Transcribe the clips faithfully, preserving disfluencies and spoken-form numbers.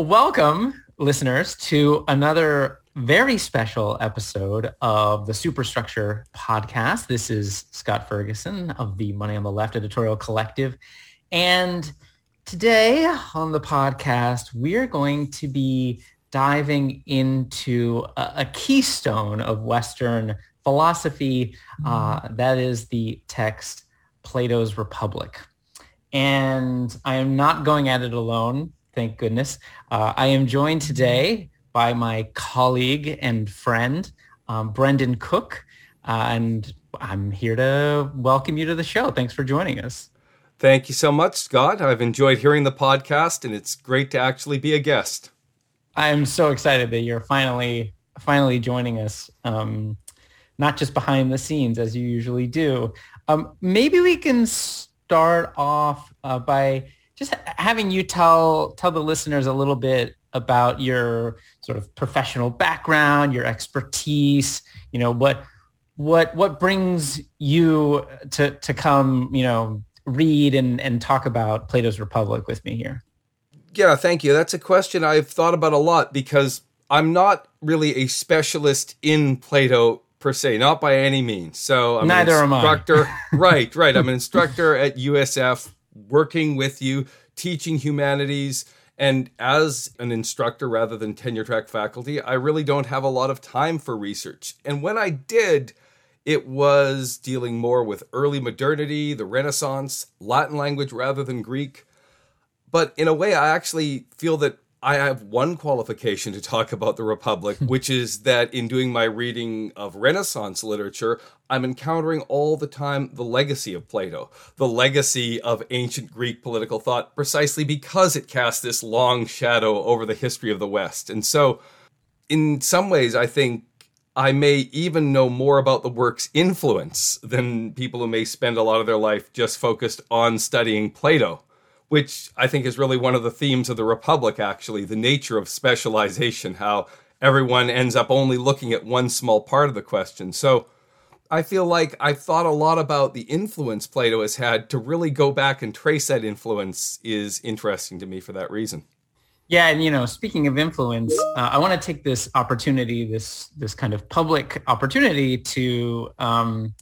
Welcome, listeners, to another very special episode of the Superstructure Podcast. This is Scott Ferguson of the Money on the Left editorial collective. And today on the podcast, we're going to be diving into a, a keystone of Western philosophy, uh, that is the text Plato's Republic. And I am not going at it alone, thank goodness. Uh, I am joined today by my colleague and friend, um, Brendan Cook, uh, and I'm here to welcome you to the show. Thanks for joining us. Thank you so much, Scott. I've enjoyed hearing the podcast, and it's great to actually be a guest. I'm so excited that you're finally finally joining us, um, not just behind the scenes as you usually do. Um, maybe we can start off uh, by just ha- having you tell tell the listeners a little bit about your sort of professional background, your expertise. You know, what what what brings you to to come, you know, read and, and talk about Plato's Republic with me here. Yeah, thank you. That's a question I've thought about a lot because I'm not really a specialist in Plato per se, not by any means. So I'm Neither an instructor. Am I. right, right. I'm an instructor at U S F working with you, teaching humanities. And as an instructor rather than tenure track faculty, I really don't have a lot of time for research. And when I did, it was dealing more with early modernity, the Renaissance, Latin language rather than Greek. But in a way, I actually feel that I have one qualification to talk about the Republic, which is that in doing my reading of Renaissance literature, I'm encountering all the time the legacy of Plato, the legacy of ancient Greek political thought, precisely because it cast this long shadow over the history of the West. And so in some ways, I think I may even know more about the work's influence than people who may spend a lot of their life just focused on studying Plato, which I think is really one of the themes of the Republic, actually, the nature of specialization, how everyone ends up only looking at one small part of the question. So I feel like I've thought a lot about the influence Plato has had. To really go back and trace that influence is interesting to me for that reason. Yeah, and you know, speaking of influence, uh, I want to take this opportunity, this this kind of public opportunity to um,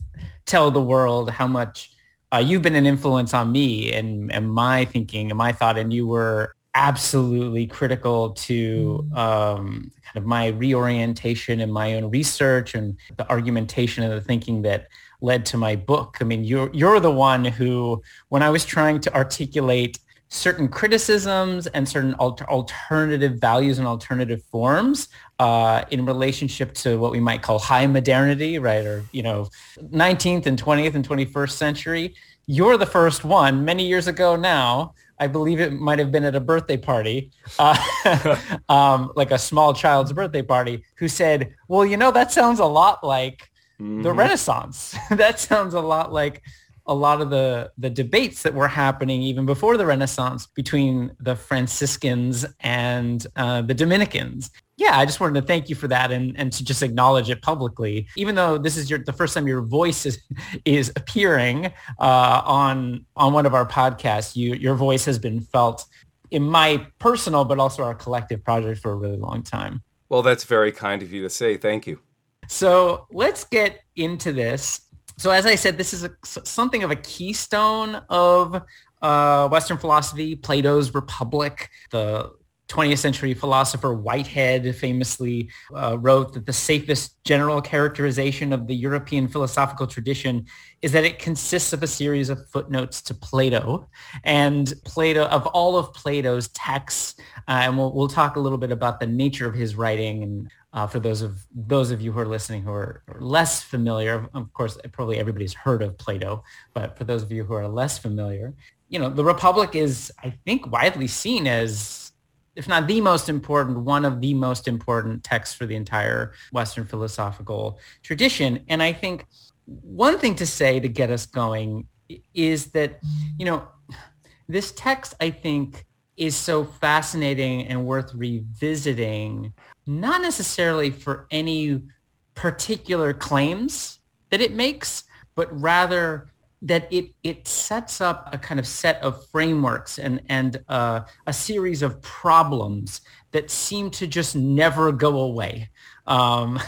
tell the world how much Uh, you've been an influence on me and, and my thinking and my thought, and you were absolutely critical to um, kind of my reorientation and my own research and the argumentation and the thinking that led to my book. I mean, you're you're the one who, when I was trying to articulate certain criticisms and certain alter- alternative values and alternative forms uh, in relationship to what we might call high modernity, right? Or, you know, nineteenth and twentieth and twenty-first century. You're the first one many years ago now. I believe it might have been at a birthday party, uh, um, like a small child's birthday party, who said, well, you know, that sounds a lot like mm-hmm. the Renaissance. That sounds a lot like a lot of the, the debates that were happening even before the Renaissance between the Franciscans and uh, the Dominicans. Yeah, I just wanted to thank you for that and, and to just acknowledge it publicly. Even though this is your the first time your voice is, is appearing uh, on on one of our podcasts, you your voice has been felt in my personal but also our collective project for a really long time. Well, that's very kind of you to say. Thank you. So let's get into this. So as I said, this is a, something of a keystone of uh, Western philosophy, Plato's Republic. The twentieth century philosopher Whitehead famously uh, wrote that the safest general characterization of the European philosophical tradition is that it consists of a series of footnotes to Plato. And Plato, of all of Plato's texts, uh, and we'll, we'll talk a little bit about the nature of his writing and Uh, for those of those of you who are listening who are, are less familiar, of course, probably everybody's heard of Plato, but for those of you who are less familiar, you know, the Republic is, I think, widely seen as, if not the most important, one of the most important texts for the entire Western philosophical tradition. And I think one thing to say to get us going is that, you know, this text, I think, is so fascinating and worth revisiting, not necessarily for any particular claims that it makes, but rather that it it sets up a kind of set of frameworks and and uh, a series of problems that seem to just never go away. Um,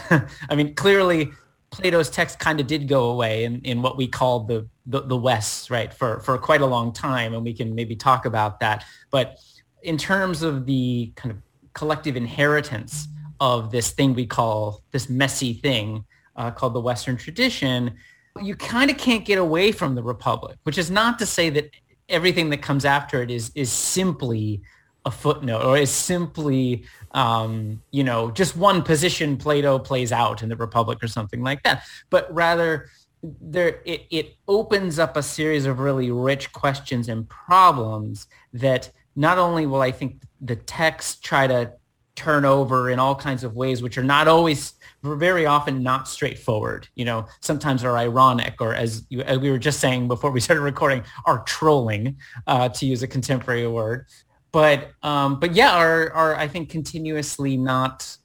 I mean, clearly, Plato's text kind of did go away in, in what we call the, the the West, right, for for quite a long time, and we can maybe talk about that. But in terms of the kind of collective inheritance of this thing we call this messy thing uh, called the Western tradition, you kind of can't get away from the Republic, which is not to say that everything that comes after it is is simply a footnote or is simply, um, you know, just one position Plato plays out in the Republic or something like that. But rather, there it, it opens up a series of really rich questions and problems that not only will I think the text try to turn over in all kinds of ways, which are not always, very often not straightforward, you know, sometimes are ironic, or as, you, as we were just saying before we started recording, are trolling, uh, to use a contemporary word. But um, but yeah, are are I think continuously not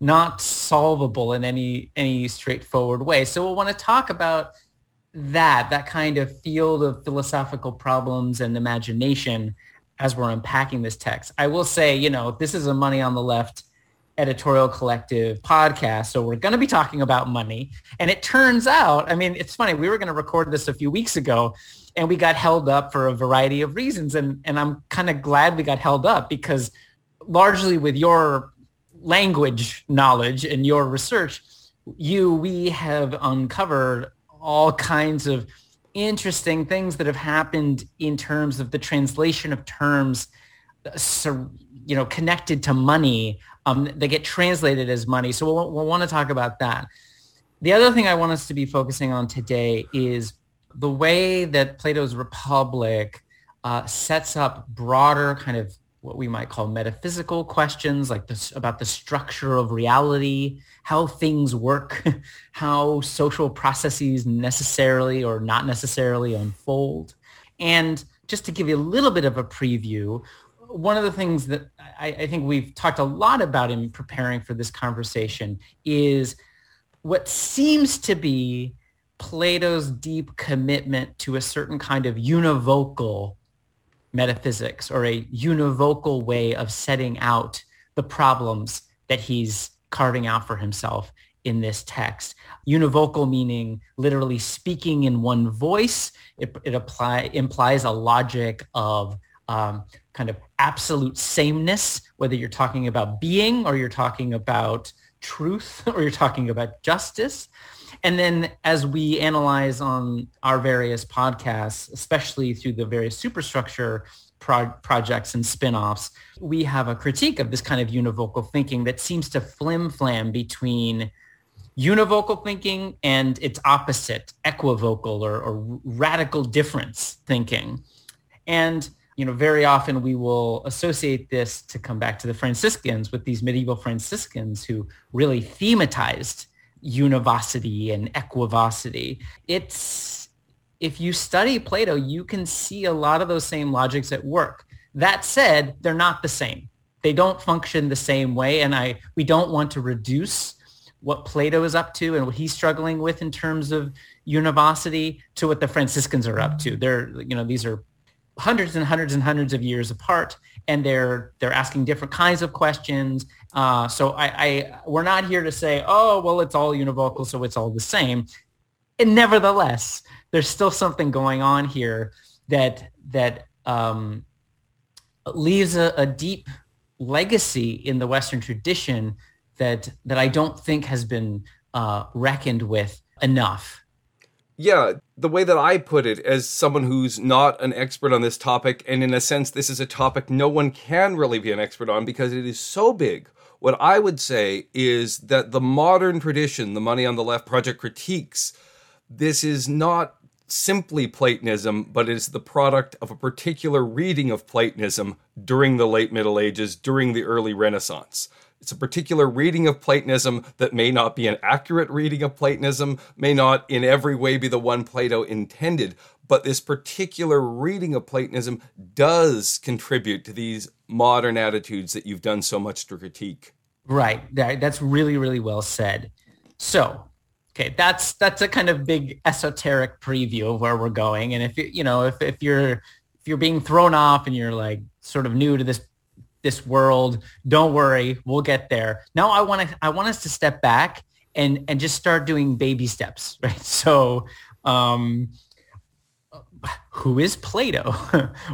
not solvable in any any straightforward way. So we'll want to talk about that that kind of field of philosophical problems and imagination as we're unpacking this text. I will say, you know, this is a Money on the Left editorial collective podcast, so we're going to be talking about money. And it turns out, I mean, it's funny, we were going to record this a few weeks ago, and we got held up for a variety of reasons. And, and I'm kind of glad we got held up, because largely with your language knowledge and your research, you, we have uncovered all kinds of interesting things that have happened in terms of the translation of terms, so, you know, connected to money. Um, they get translated as money. So we'll, we'll want to talk about that. The other thing I want us to be focusing on today is the way that Plato's Republic uh, sets up broader kind of what we might call metaphysical questions, like this about the structure of reality, how things work, how social processes necessarily or not necessarily unfold. And just to give you a little bit of a preview, one of the things that I, I think we've talked a lot about in preparing for this conversation is what seems to be Plato's deep commitment to a certain kind of univocal metaphysics, or a univocal way of setting out the problems that he's carving out for himself in this text. Univocal meaning literally speaking in one voice. It, it apply, implies a logic of um, kind of absolute sameness, whether you're talking about being or you're talking about truth or you're talking about justice. And then as we analyze on our various podcasts, especially through the various superstructure pro- projects and spinoffs, we have a critique of this kind of univocal thinking that seems to flim-flam between univocal thinking and its opposite, equivocal or, or radical difference thinking. And, you know, very often we will associate this, to come back to the Franciscans, with these medieval Franciscans who really thematized univocity and equivocity. It's, if you study Plato, you can see a lot of those same logics at work. That said, they're not the same. They don't function the same way. And I, we don't want to reduce what Plato is up to and what he's struggling with in terms of univocity to what the Franciscans are up to. They're, you know, these are hundreds and hundreds and hundreds of years apart, and they're they're asking different kinds of questions. Uh, so I, I we're not here to say, oh, well, it's all univocal, so it's all the same. And nevertheless, there's still something going on here that that um, leaves a, a deep legacy in the Western tradition that that I don't think has been uh, reckoned with enough. Yeah, the way that I put it, as someone who's not an expert on this topic, and in a sense, this is a topic no one can really be an expert on because it is so big, what I would say is that the modern tradition, the Money on the Left project critiques, this is not simply Platonism, but it is the product of a particular reading of Platonism during the late Middle Ages, during the early Renaissance. It's a particular reading of Platonism that may not be an accurate reading of Platonism, may not in every way be the one Plato intended, but this particular reading of Platonism does contribute to these modern attitudes that you've done so much to critique. Right. That's really, really well said. So Okay, that's that's a kind of big esoteric preview of where we're going. And if you, you know, if if you're if you're being thrown off and you're like sort of new to this this world, don't worry, we'll get there. Now I want to I want us to step back and and just start doing baby steps, right? So, um, who is Plato?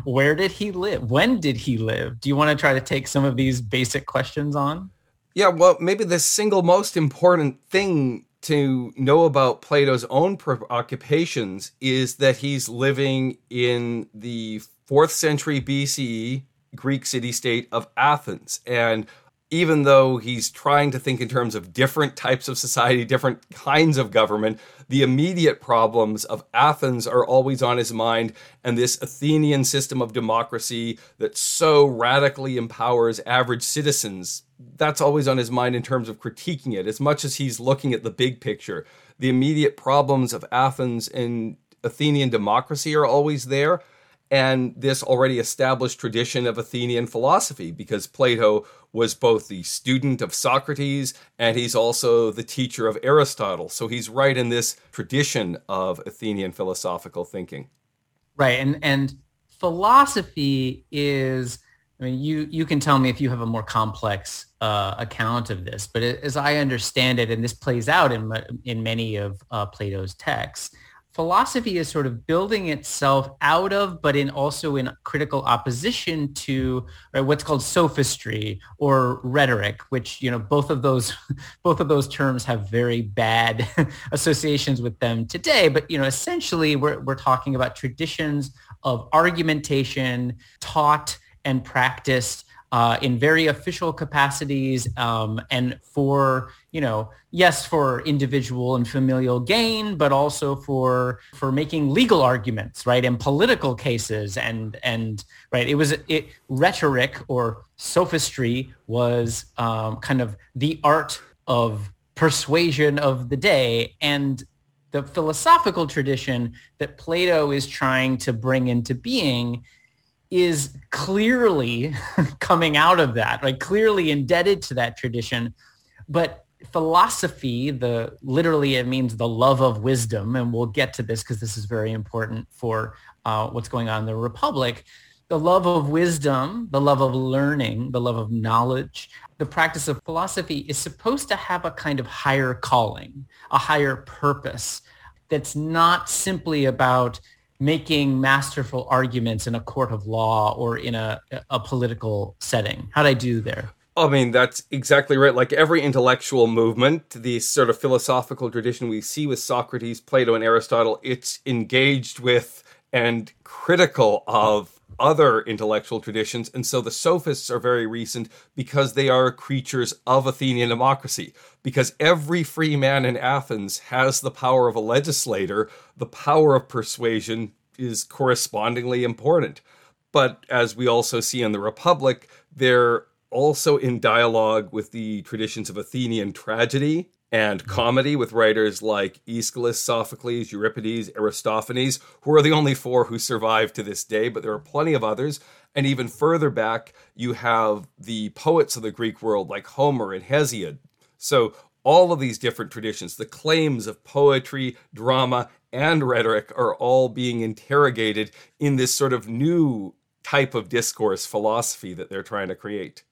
Where did he live? When did he live? Do you want to try to take some of these basic questions on? Yeah, well, maybe the single most important thing to know about Plato's own preoccupations is that he's living in the fourth century B C E Greek city-state of Athens. And even though he's trying to think in terms of different types of society, different kinds of government, the immediate problems of Athens are always on his mind, and this Athenian system of democracy that so radically empowers average citizens, that's always on his mind in terms of critiquing it. As much as he's looking at the big picture, the immediate problems of Athens and Athenian democracy are always there, and this already established tradition of Athenian philosophy, because Plato was both the student of Socrates and he's also the teacher of Aristotle. So he's right in this tradition of Athenian philosophical thinking. Right. And and philosophy is, I mean, you, you can tell me if you have a more complex uh, account of this, but as I understand it, and this plays out in, in many of uh, Plato's texts, philosophy is sort of building itself out of, but in also in critical opposition to, right, what's called sophistry or rhetoric, which, you know, both of those, both of those terms have very bad associations with them today. But, you know, essentially we're, we're talking about traditions of argumentation taught and practiced uh, in very official capacities um, and for, you know, yes, for individual and familial gain, but also for for making legal arguments, right, and political cases, and and right. It was it rhetoric or sophistry was um, kind of the art of persuasion of the day, and the philosophical tradition that Plato is trying to bring into being is clearly coming out of that, right? Clearly indebted to that tradition, but philosophy, the literally it means the love of wisdom, and we'll get to this because this is very important for uh, what's going on in the Republic. The love of wisdom, the love of learning, the love of knowledge, the practice of philosophy is supposed to have a kind of higher calling, a higher purpose that's not simply about making masterful arguments in a court of law or in a, a political setting. How'd I do there? I mean, that's exactly right. Like every intellectual movement, the sort of philosophical tradition we see with Socrates, Plato, and Aristotle, it's engaged with and critical of other intellectual traditions. And so the sophists are very recent because they are creatures of Athenian democracy, because every free man in Athens has the power of a legislator. The power of persuasion is correspondingly important. But as we also see in the Republic, they're also in dialogue with the traditions of Athenian tragedy and comedy, with writers like Aeschylus, Sophocles, Euripides, Aristophanes, who are the only four who survive to this day, but there are plenty of others. And even further back, you have the poets of the Greek world like Homer and Hesiod. So all of these different traditions, the claims of poetry, drama, and rhetoric are all being interrogated in this sort of new type of discourse philosophy that they're trying to create.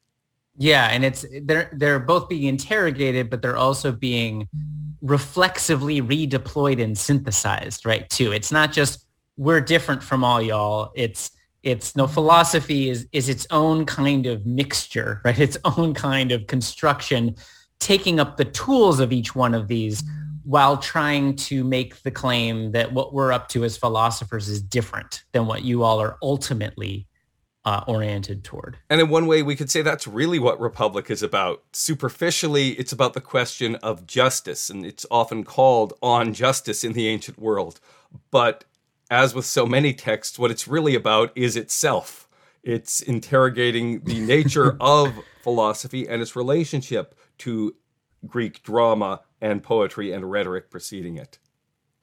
Yeah, and it's they're they're both being interrogated, but they're also being reflexively redeployed and synthesized, right? Too, it's not just we're different from all y'all. It's it's no philosophy is is its own kind of mixture, right? Its own kind of construction, taking up the tools of each one of these while trying to make the claim that what we're up to as philosophers is different than what you all are ultimately Uh, oriented toward. And in one way, we could say that's really what Republic is about. Superficially, it's about the question of justice, and it's often called On Justice in the ancient world. But as with so many texts, what it's really about is itself. It's interrogating the nature of philosophy and its relationship to Greek drama and poetry and rhetoric preceding it.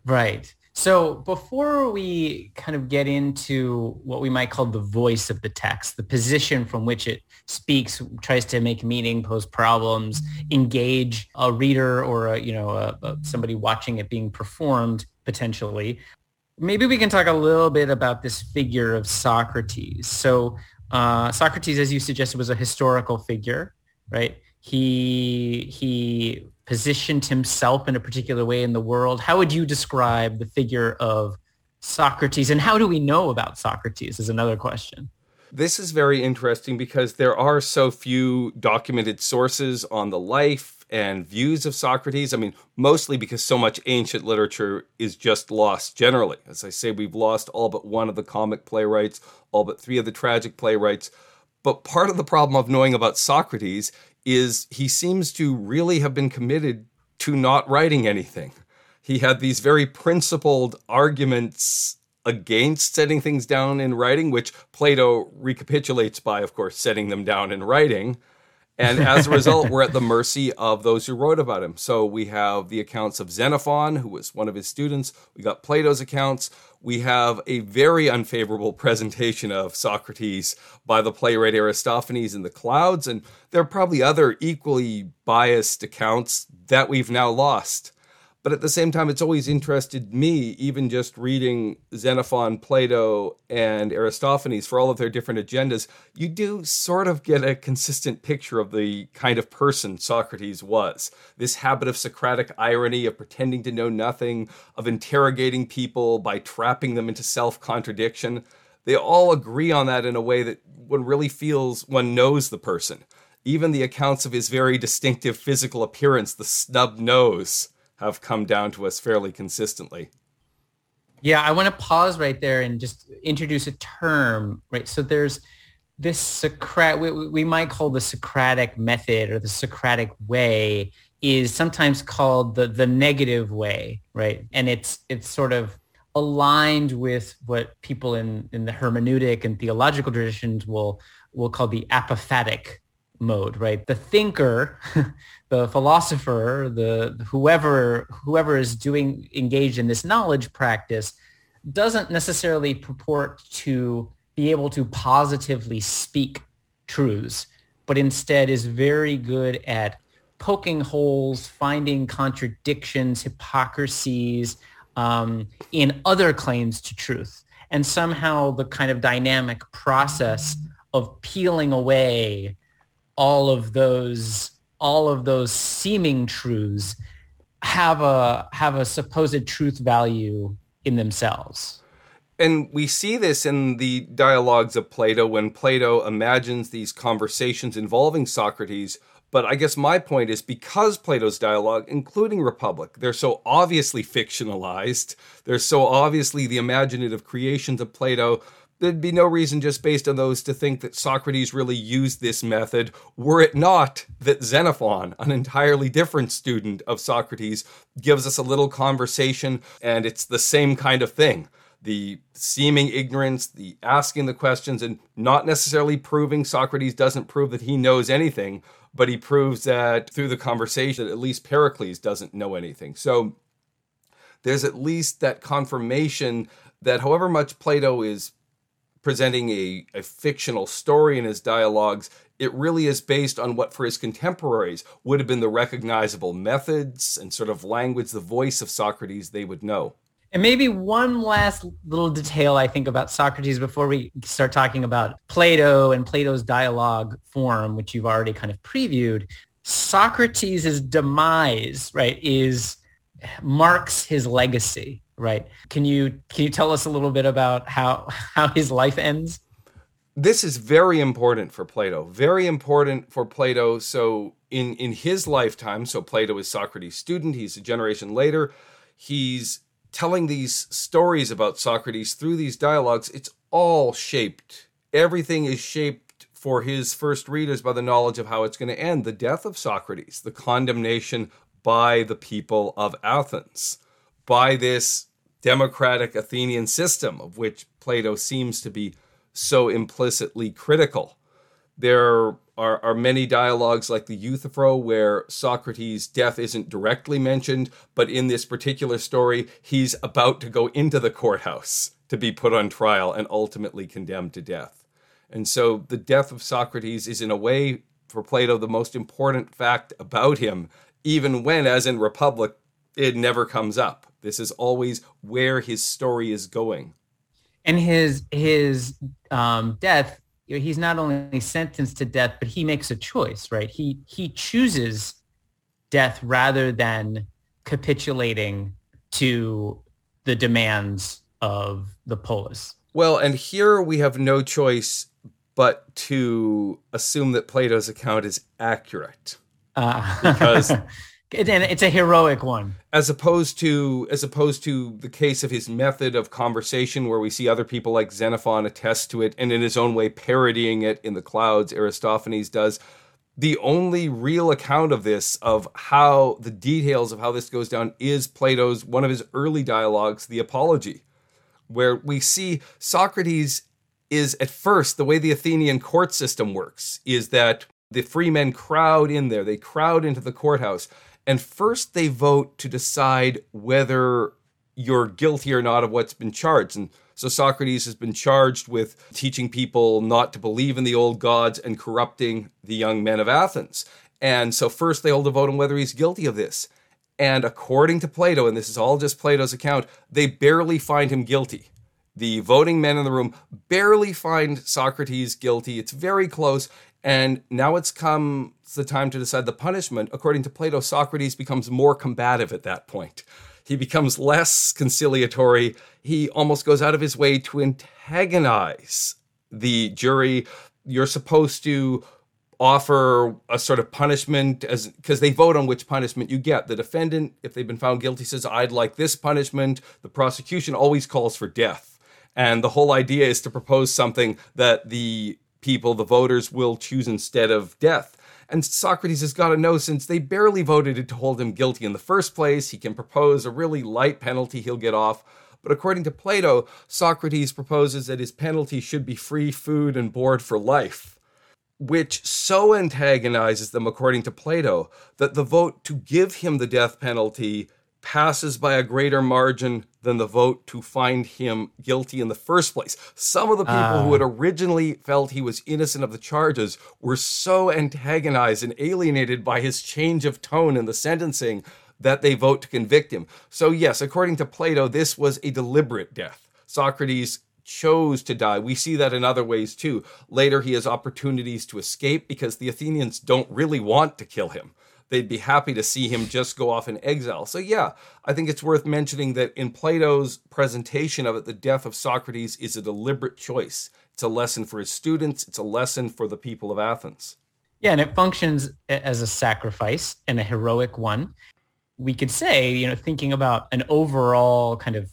Right. So before we kind of get into what we might call the voice of the text, the position from which it speaks, tries to make meaning, pose problems, engage a reader or a, you know a, a somebody watching it being performed potentially, maybe we can talk a little bit about this figure of Socrates. So uh, Socrates, as you suggested, was a historical figure, right? He he positioned himself in a particular way in the world. How would you describe the figure of Socrates, and how do we know about Socrates is another question. This is very interesting because there are so few documented sources on the life and views of Socrates. I mean, mostly because so much ancient literature is just lost generally. As I say, we've lost all but one of the comic playwrights, all but three of the tragic playwrights. But part of the problem of knowing about Socrates is he seems to really have been committed to not writing anything. He had these very principled arguments against setting things down in writing, which Plato recapitulates by, of course, setting them down in writing. And as a result, we're at the mercy of those who wrote about him. So we have the accounts of Xenophon, who was one of his students. We got Plato's accounts. We have a very unfavorable presentation of Socrates by the playwright Aristophanes in The Clouds. And there are probably other equally biased accounts that we've now lost. But at the same time, it's always interested me, even just reading Xenophon, Plato, and Aristophanes for all of their different agendas, you do sort of get a consistent picture of the kind of person Socrates was. This habit of Socratic irony, of pretending to know nothing, of interrogating people by trapping them into self-contradiction. They all agree on that in a way that one really feels one knows the person. Even the accounts of his very distinctive physical appearance, the snub nose, have come down to us fairly consistently. Yeah, I want to pause right there and just introduce a term, right? So there's this Socrat, we, we might call the Socratic method or the Socratic way is sometimes called the the negative way, right? And it's it's sort of aligned with what people in, in the hermeneutic and theological traditions will will call the apophatic mode, right? The thinker, the philosopher, the whoever whoever is doing engaged in this knowledge practice doesn't necessarily purport to be able to positively speak truths, but instead is very good at poking holes, finding contradictions, hypocrisies um, in other claims to truth. And somehow the kind of dynamic process of peeling away all of those, all of those seeming truths have a have a supposed truth value in themselves. And we see this in the dialogues of Plato when Plato imagines these conversations involving Socrates. But I guess my point is because Plato's dialogue, including Republic, they're so obviously fictionalized, they're so obviously the imaginative creations of Plato, there'd be no reason just based on those to think that Socrates really used this method, were it not that Xenophon, an entirely different student of Socrates, gives us a little conversation, and it's the same kind of thing. The seeming ignorance, the asking the questions, and not necessarily proving. Socrates doesn't prove that he knows anything, but he proves that through the conversation, at least Pericles doesn't know anything. So there's at least that confirmation that however much Plato is presenting a, a fictional story in his dialogues, it really is based on what for his contemporaries would have been the recognizable methods and sort of language, the voice of Socrates they would know. And maybe one last little detail I think about Socrates before we start talking about Plato and Plato's dialogue form, which you've already kind of previewed. Socrates' demise, right, is marks his legacy. Right. Can you can you tell us a little bit about how how his life ends? This is very important for Plato, very important for Plato. So in, in his lifetime, so Plato is Socrates' student. He's a generation later. He's telling these stories about Socrates through these dialogues. It's all shaped. Everything is shaped for his first readers by the knowledge of how it's going to end. The death of Socrates, the condemnation by the people of Athens, by this democratic Athenian system of which Plato seems to be so implicitly critical. There are, are many dialogues like the Euthyphro, where Socrates' death isn't directly mentioned, but in this particular story, he's about to go into the courthouse to be put on trial and ultimately condemned to death. And so the death of Socrates is, in a way, for Plato, the most important fact about him, even when, as in Republic, it never comes up. This is always where his story is going. And his his um, death, he's not only sentenced to death, but he makes a choice, right? He he chooses death rather than capitulating to the demands of the polis. Well, and here we have no choice but to assume that Plato's account is accurate. Uh, because it, and it's a heroic one, as opposed to as opposed to the case of his method of conversation, where we see other people like Xenophon attest to it and in his own way parodying it in The Clouds. Aristophanes does. The only real account of this, of how the details of how this goes down, is Plato's one of his early dialogues, the Apology, where we see Socrates is at first, the way the Athenian court system works is that the free men crowd in there. They crowd into the courthouse. And first they vote to decide whether you're guilty or not of what's been charged. And so Socrates has been charged with teaching people not to believe in the old gods and corrupting the young men of Athens. And so first they hold a vote on whether he's guilty of this. And according to Plato, and this is all just Plato's account, they barely find him guilty. The voting men in the room barely find Socrates guilty. It's very close. And now it's come it's the time to decide the punishment. According to Plato, Socrates becomes more combative at that point. He becomes less conciliatory. He almost goes out of his way to antagonize the jury. You're supposed to offer a sort of punishment as because they vote on which punishment you get. The defendant, if they've been found guilty, says, I'd like this punishment. The prosecution always calls for death. And the whole idea is to propose something that the people, the voters, will choose instead of death. And Socrates has got to know, since they barely voted to hold him guilty in the first place, he can propose a really light penalty, he'll get off. But according to Plato, Socrates proposes that his penalty should be free food and board for life, which so antagonizes them, according to Plato, that the vote to give him the death penalty passes by a greater margin than the vote to find him guilty in the first place. Some of the people uh, who had originally felt he was innocent of the charges were so antagonized and alienated by his change of tone in the sentencing that they vote to convict him. So yes, according to Plato, this was a deliberate death. Socrates chose to die. We see that in other ways too. Later, he has opportunities to escape because the Athenians don't really want to kill him. They'd be happy to see him just go off in exile. So yeah, I think it's worth mentioning that in Plato's presentation of it, the death of Socrates is a deliberate choice. It's a lesson for his students. It's a lesson for the people of Athens. Yeah, and it functions as a sacrifice and a heroic one. We could say, you know, thinking about an overall kind of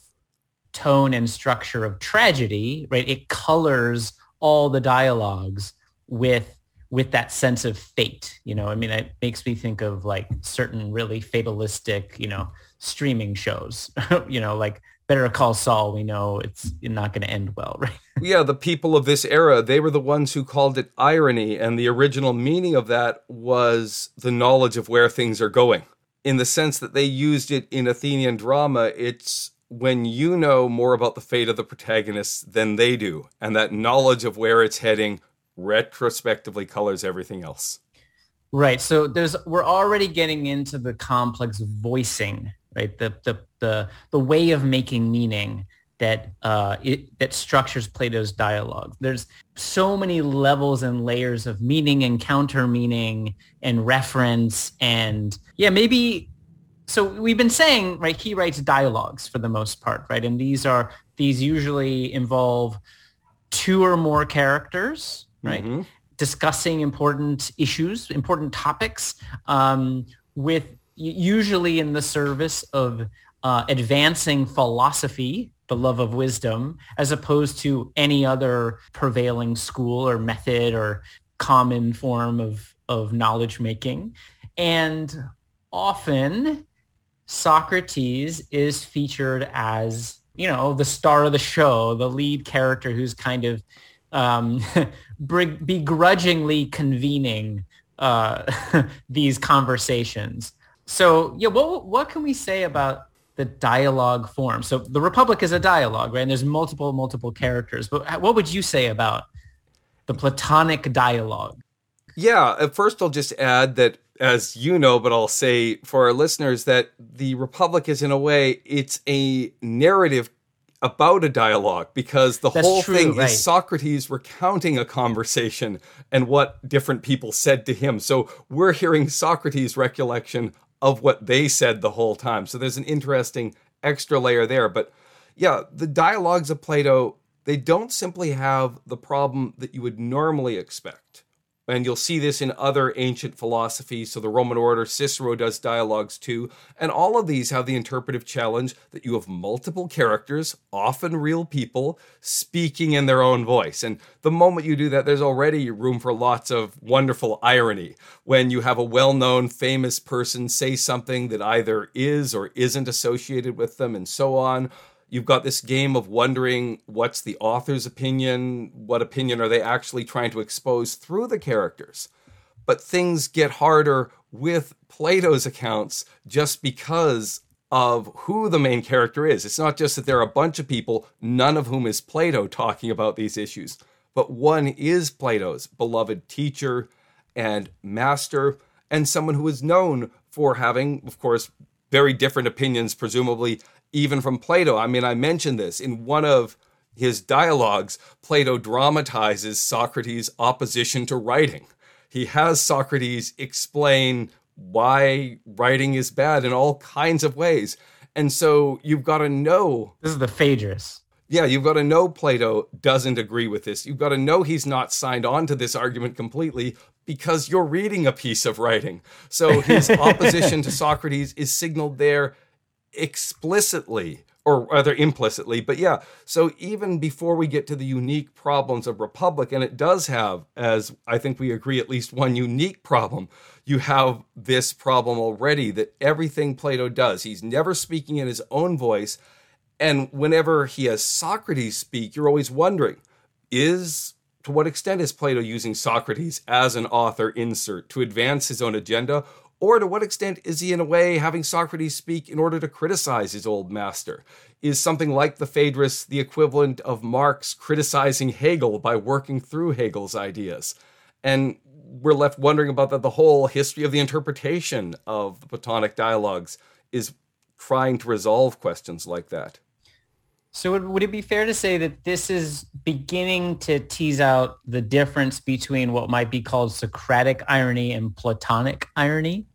tone and structure of tragedy, right? It colors all the dialogues with with that sense of fate, you know, I mean, it makes me think of like certain really fatalistic, you know, streaming shows, you know, like Better Call Saul, we know it's not going to end well, right? Yeah, the people of this era, they were the ones who called it irony. And the original meaning of that was the knowledge of where things are going. In the sense that they used it in Athenian drama, it's when you know more about the fate of the protagonists than they do. And that knowledge of where it's heading retrospectively colors everything else. Right. So there's we're already getting into the complex voicing, right? The the the the way of making meaning that uh it, that structures Plato's dialogue. There's so many levels and layers of meaning and counter meaning and reference and yeah, maybe so we've been saying, right, he writes dialogues for the most part, right? And these are these usually involve two or more characters, right? Mm-hmm. Discussing important issues, important topics, um, with usually in the service of uh, advancing philosophy, the love of wisdom, as opposed to any other prevailing school or method or common form of, of knowledge making. And often Socrates is featured as, you know, the star of the show, the lead character who's kind of um, begrudgingly convening uh, these conversations. So yeah, what what can we say about the dialogue form? So the Republic is a dialogue, right? And there's multiple, multiple characters. But what would you say about the Platonic dialogue? Yeah, at first I'll just add that, as you know, but I'll say for our listeners that the Republic is, in a way, it's a narrative about a dialogue, because the That's whole true, thing right. is Socrates recounting a conversation and what different people said to him. So we're hearing Socrates' recollection of what they said the whole time. So there's an interesting extra layer there. But yeah, the dialogues of Plato, they don't simply have the problem that you would normally expect. And you'll see this in other ancient philosophies. So the Roman order, Cicero does dialogues too. And all of these have the interpretive challenge that you have multiple characters, often real people, speaking in their own voice. And the moment you do that, there's already room for lots of wonderful irony. When you have a well-known, famous person say something that either is or isn't associated with them and so on. You've got this game of wondering what's the author's opinion, what opinion are they actually trying to expose through the characters. But things get harder with Plato's accounts just because of who the main character is. It's not just that there are a bunch of people, none of whom is Plato talking about these issues, but one is Plato's beloved teacher and master, and someone who is known for having, of course, very different opinions, presumably, even from Plato. I mean, I mentioned this. In one of his dialogues, Plato dramatizes Socrates' opposition to writing. He has Socrates explain why writing is bad in all kinds of ways. And so you've got to know... This is the Phaedrus. Yeah, you've got to know Plato doesn't agree with this. You've got to know he's not signed on to this argument completely, because you're reading a piece of writing. So his opposition to Socrates is signaled there explicitly, or rather implicitly. But yeah, so even before we get to the unique problems of Republic, and it does have, as I think we agree, at least one unique problem, you have this problem already that everything Plato does, he's never speaking in his own voice. And whenever he has Socrates speak, you're always wondering, is to what extent is Plato using Socrates as an author insert to advance his own agenda? Or to what extent is he, in a way, having Socrates speak in order to criticize his old master? Is something like the Phaedrus the equivalent of Marx criticizing Hegel by working through Hegel's ideas? And we're left wondering about that. The whole history of the interpretation of the Platonic dialogues is trying to resolve questions like that. So would it be fair to say that this is beginning to tease out the difference between what might be called Socratic irony and Platonic irony?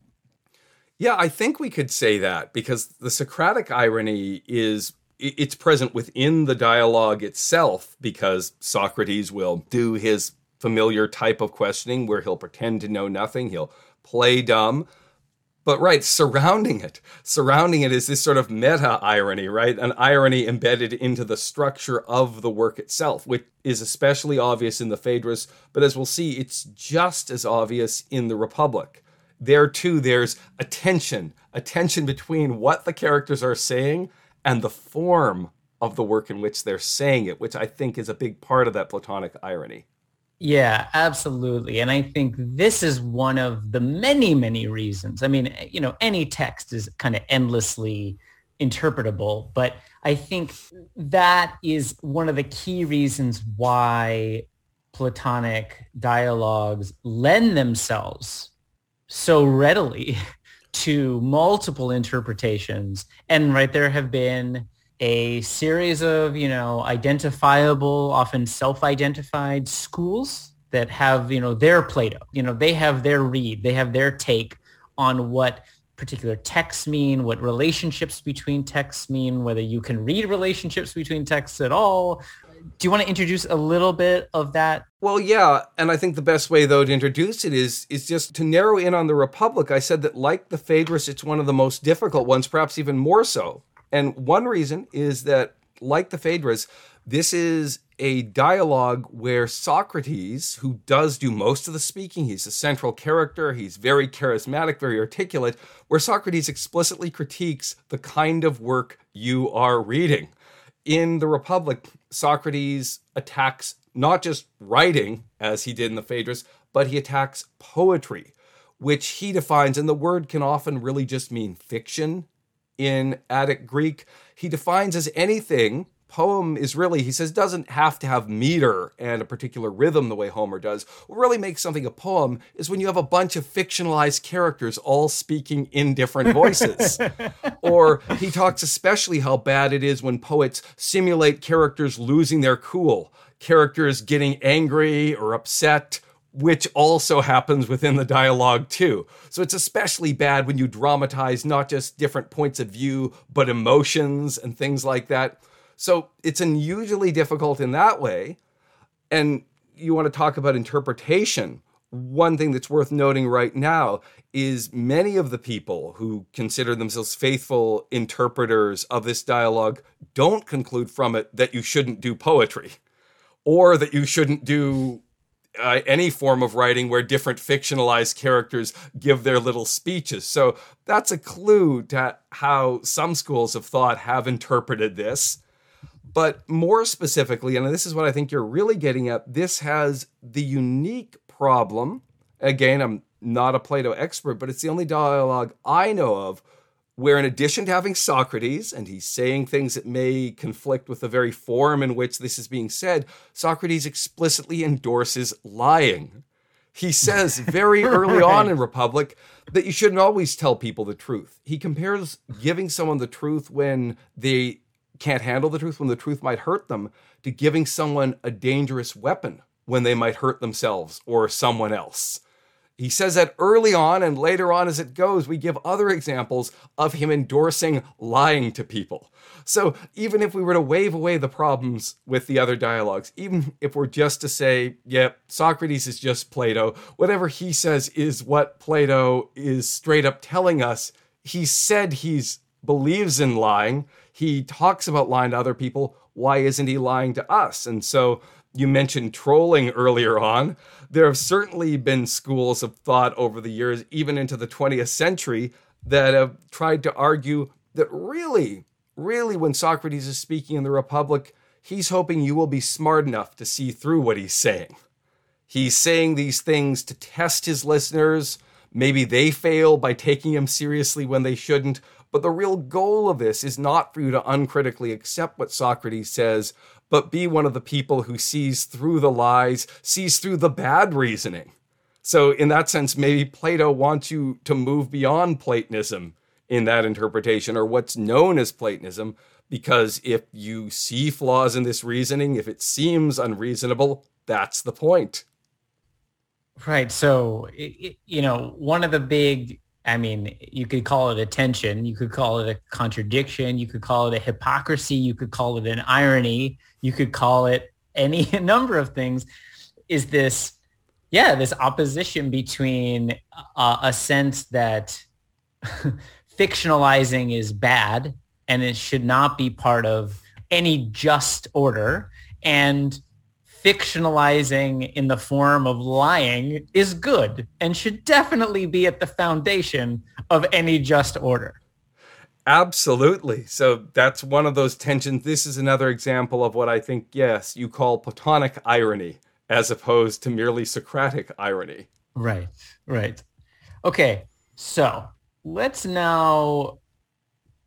Yeah, I think we could say that, because the Socratic irony is, it's present within the dialogue itself, because Socrates will do his familiar type of questioning where he'll pretend to know nothing, he'll play dumb. But right, surrounding it, surrounding it is this sort of meta-irony, right? An irony embedded into the structure of the work itself, which is especially obvious in the Phaedrus, but as we'll see, it's just as obvious in the Republic. There too, there's a tension, a tension between what the characters are saying and the form of the work in which they're saying it, which I think is a big part of that Platonic irony. Yeah, absolutely. And I think this is one of the many, many reasons. I mean, you know, any text is kind of endlessly interpretable, but I think that is one of the key reasons why Platonic dialogues lend themselves so readily to multiple interpretations. And right, there have been a series of, you know, identifiable, often self-identified schools that have, you know, their Plato, you know, they have their read, they have their take on what particular texts mean, what relationships between texts mean, whether you can read relationships between texts at all. Do you want to introduce a little bit of that? Well, yeah, and I think the best way, though, to introduce it is, is just to narrow in on the Republic. I said that, like the Phaedrus, it's one of the most difficult ones, perhaps even more so. And one reason is that, like the Phaedrus, this is a dialogue where Socrates, who does do most of the speaking, he's a central character, he's very charismatic, very articulate, where Socrates explicitly critiques the kind of work you are reading. In the Republic, Socrates attacks not just writing, as he did in the Phaedrus, but he attacks poetry, which he defines, and the word can often really just mean fiction in Attic Greek. He defines as anything. Poem is really, he says, doesn't have to have meter and a particular rhythm the way Homer does. What really makes something a poem is when you have a bunch of fictionalized characters all speaking in different voices. Or he talks especially how bad it is when poets simulate characters losing their cool, characters getting angry or upset, which also happens within the dialogue too. So it's especially bad when you dramatize not just different points of view, but emotions and things like that. So it's unusually difficult in that way. And you want to talk about interpretation. One thing that's worth noting right now is many of the people who consider themselves faithful interpreters of this dialogue don't conclude from it that you shouldn't do poetry or that you shouldn't do Uh, any form of writing where different fictionalized characters give their little speeches. So that's a clue to how some schools of thought have interpreted this. But more specifically, and this is what I think you're really getting at, this has the unique problem. Again, I'm not a Plato expert, but it's the only dialogue I know of where, in addition to having Socrates, and he's saying things that may conflict with the very form in which this is being said, Socrates explicitly endorses lying. He says very early right. on in Republic that you shouldn't always tell people the truth. He compares giving someone the truth when they can't handle the truth, when the truth might hurt them, to giving someone a dangerous weapon when they might hurt themselves or someone else. He says that early on, and later on as it goes, we give other examples of him endorsing lying to people. So even if we were to wave away the problems with the other dialogues, even if we're just to say, yeah, Socrates is just Plato, whatever he says is what Plato is straight up telling us. He said he believes in lying. He talks about lying to other people. Why isn't he lying to us? And so you mentioned trolling earlier on. There have certainly been schools of thought over the years, even into the twentieth century, that have tried to argue that really, really when Socrates is speaking in the Republic, he's hoping you will be smart enough to see through what he's saying. He's saying these things to test his listeners. Maybe they fail by taking him seriously when they shouldn't. But the real goal of this is not for you to uncritically accept what Socrates says, but be one of the people who sees through the lies, sees through the bad reasoning. So in that sense, maybe Plato wants you to move beyond Platonism in that interpretation, or what's known as Platonism, because if you see flaws in this reasoning, if it seems unreasonable, that's the point. Right. So, you know, one of the big, I mean, you could call it a tension, you could call it a contradiction, you could call it a hypocrisy, you could call it an irony, you could call it any number of things, is this, yeah, this opposition between uh, a sense that fictionalizing is bad and it should not be part of any just order, and fictionalizing in the form of lying is good and should definitely be at the foundation of any just order. Absolutely. So that's one of those tensions. This is another example of what I think, yes, you call Platonic irony as opposed to merely Socratic irony. Right, right. Okay, so let's now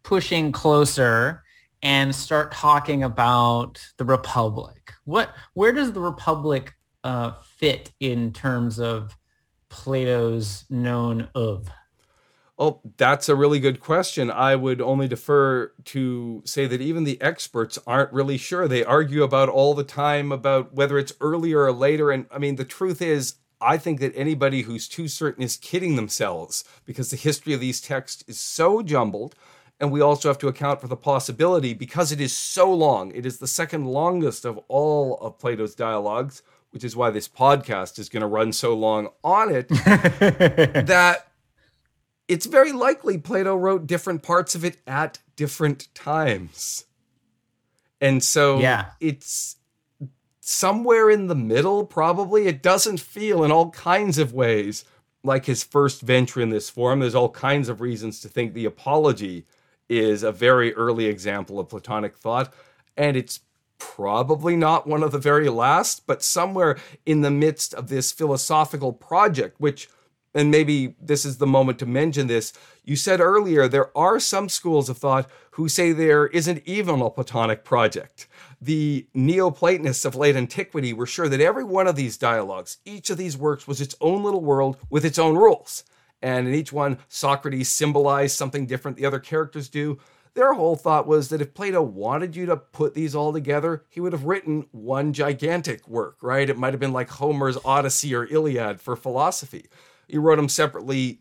pushing closer and start talking about the Republic. What, where does the Republic uh, fit in terms of Plato's known of? Well, that's a really good question. I would only defer to say that even the experts aren't really sure. They argue about all the time about whether it's earlier or later. And I mean, the truth is, I think that anybody who's too certain is kidding themselves, because the history of these texts is so jumbled. And we also have to account for the possibility, because it is so long, it is the second longest of all of Plato's dialogues, which is why this podcast is going to run so long on it, that it's very likely Plato wrote different parts of it at different times. And so yeah. it's somewhere in the middle, probably. It doesn't feel in all kinds of ways like his first venture in this form. There's all kinds of reasons to think the Apology is a very early example of Platonic thought, and it's probably not one of the very last, but somewhere in the midst of this philosophical project, which, and maybe this is the moment to mention this, you said earlier, there are some schools of thought who say there isn't even a Platonic project. The Neoplatonists of late antiquity were sure that every one of these dialogues, each of these works was its own little world with its own rules. And in each one, Socrates symbolized something different the other characters do. Their whole thought was that if Plato wanted you to put these all together, he would have written one gigantic work, right? It might have been like Homer's Odyssey or Iliad for philosophy. He wrote them separately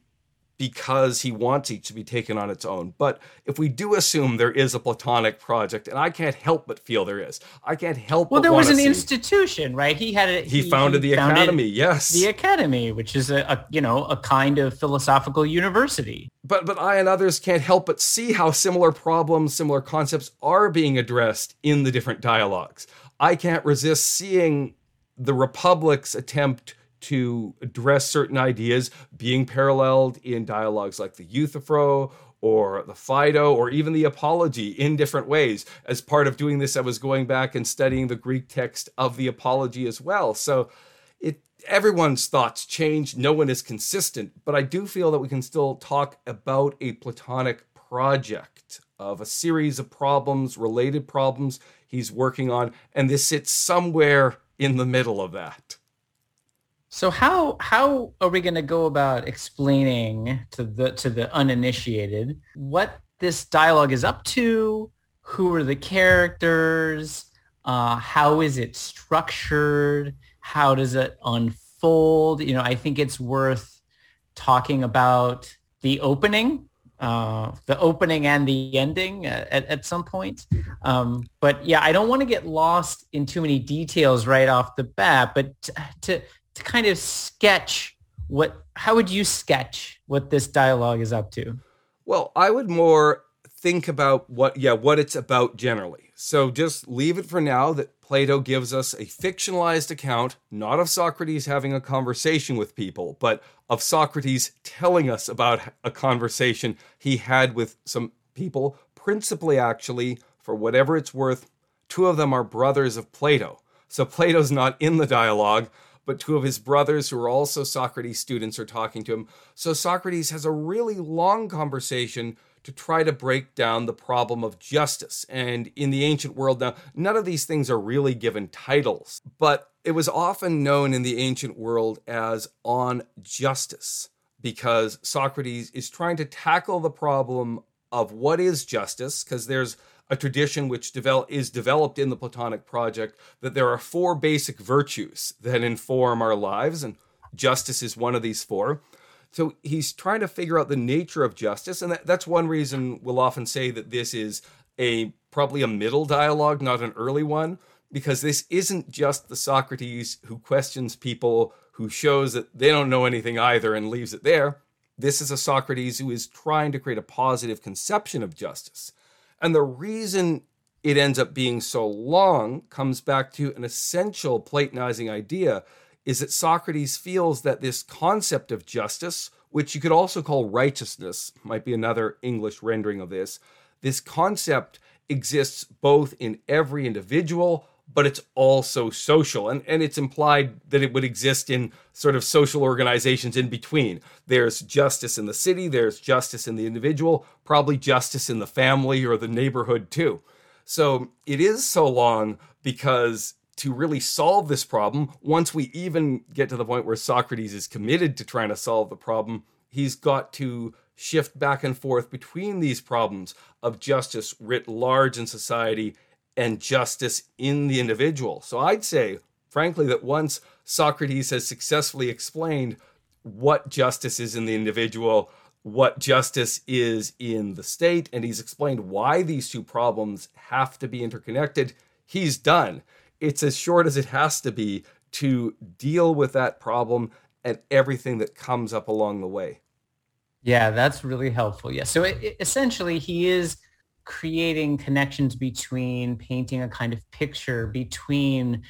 because he wants each to be taken on its own. But if we do assume there is a Platonic project, and I can't help but feel there is, I can't help well, but Well, there was an see. institution, right? He had a, he, he founded the he founded academy, yes. The academy, which is a, a, you know, a kind of philosophical university. But but I and others can't help but see how similar problems, similar concepts are being addressed in the different dialogues. I can't resist seeing the Republic's attempt to address certain ideas being paralleled in dialogues like the Euthyphro or the Phaedo or even the Apology in different ways. As part of doing this, I was going back and studying the Greek text of the Apology as well. So it everyone's thoughts change. No one is consistent, but I do feel that we can still talk about a Platonic project of a series of problems, related problems he's working on, and this sits somewhere in the middle of that. So how how are we going to go about explaining to the to the uninitiated what this dialogue is up to? Who are the characters? Uh, how is it structured? How does it unfold? You know, I think it's worth talking about the opening, uh, the opening and the ending at, at some point. Um, but yeah, I don't want to get lost in too many details right off the bat, but t- to to kind of sketch what, how would you sketch what this dialogue is up to? Well, I would more think about what, yeah, what it's about generally. So just leave it for now that Plato gives us a fictionalized account, not of Socrates having a conversation with people, but of Socrates telling us about a conversation he had with some people, principally actually, for whatever it's worth, two of them are brothers of Plato. So Plato's not in the dialogue, but two of his brothers who are also Socrates students are talking to him. So Socrates has a really long conversation to try to break down the problem of justice. And in the ancient world now, none of these things are really given titles, but it was often known in the ancient world as on justice, because Socrates is trying to tackle the problem of what is justice, because there's a tradition which develop, is developed in the Platonic project that there are four basic virtues that inform our lives, and justice is one of these four. So he's trying to figure out the nature of justice, and that, that's one reason we'll often say that this is a probably a middle dialogue, not an early one, because this isn't just the Socrates who questions people, who shows that they don't know anything either and leaves it there. This is a Socrates who is trying to create a positive conception of justice. And the reason it ends up being so long comes back to an essential Platonizing idea, is that Socrates feels that this concept of justice, which you could also call righteousness, might be another English rendering of this, this concept exists both in every individual, but it's also social. And, and it's implied that it would exist in sort of social organizations in between. There's justice in the city, there's justice in the individual, probably justice in the family or the neighborhood too. So it is so long because to really solve this problem, once we even get to the point where Socrates is committed to trying to solve the problem, he's got to shift back and forth between these problems of justice writ large in society and justice in the individual. So I'd say, frankly, that once Socrates has successfully explained what justice is in the individual, what justice is in the state, and he's explained why these two problems have to be interconnected, he's done. It's as short as it has to be to deal with that problem and everything that comes up along the way. Yeah, that's really helpful. Yeah. So it, it, essentially, he is creating connections between, painting a kind of picture between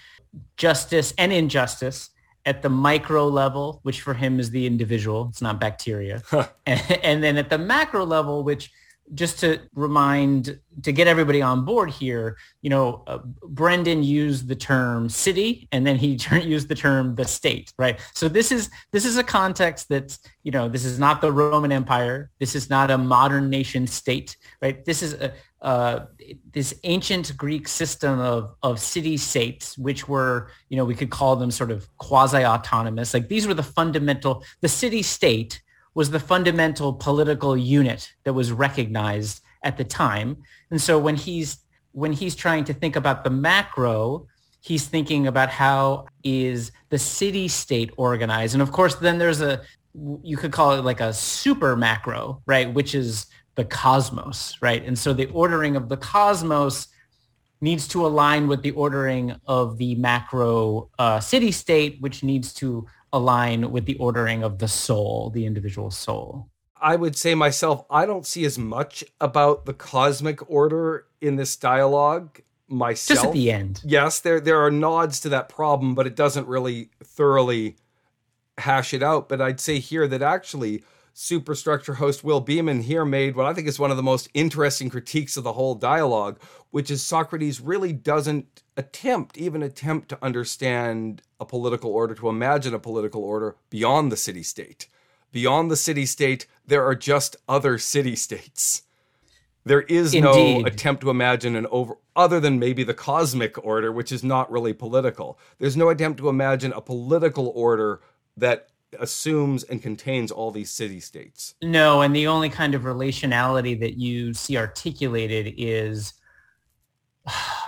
justice and injustice at the micro level, which for him is the individual, it's not bacteria, huh. and, and then at the macro level, which just to remind, to get everybody on board here, you know, uh, Brendan used the term city, and then he ter- used the term the state, right? So this is this is a context that's, you know, this is not the Roman Empire. This is not a modern nation state, right? This is a, uh, this ancient Greek system of of city-states, which were, you know, we could call them sort of quasi-autonomous. Like these were the fundamental, the city-state was the fundamental political unit that was recognized at the time. And so when he's when he's trying to think about the macro, he's thinking about how is the city-state organized. And of course, then there's a, you could call it like a super macro, right, which is the cosmos, right? And so the ordering of the cosmos needs to align with the ordering of the macro uh, city-state, which needs to align with the ordering of the soul, the individual soul. I would say myself, I don't see as much about the cosmic order in this dialogue myself. Just at the end. Yes, there there are nods to that problem, but it doesn't really thoroughly hash it out. But I'd say here that actually Superstructure host Will Beeman here made what I think is one of the most interesting critiques of the whole dialogue, which is Socrates really doesn't attempt, even attempt to understand a political order, to imagine a political order beyond the city-state. Beyond the city-state, there are just other city-states. There is Indeed. No attempt to imagine an over, other than maybe the cosmic order, which is not really political. There's no attempt to imagine a political order that assumes and contains all these city-states. No, and the only kind of relationality that you see articulated is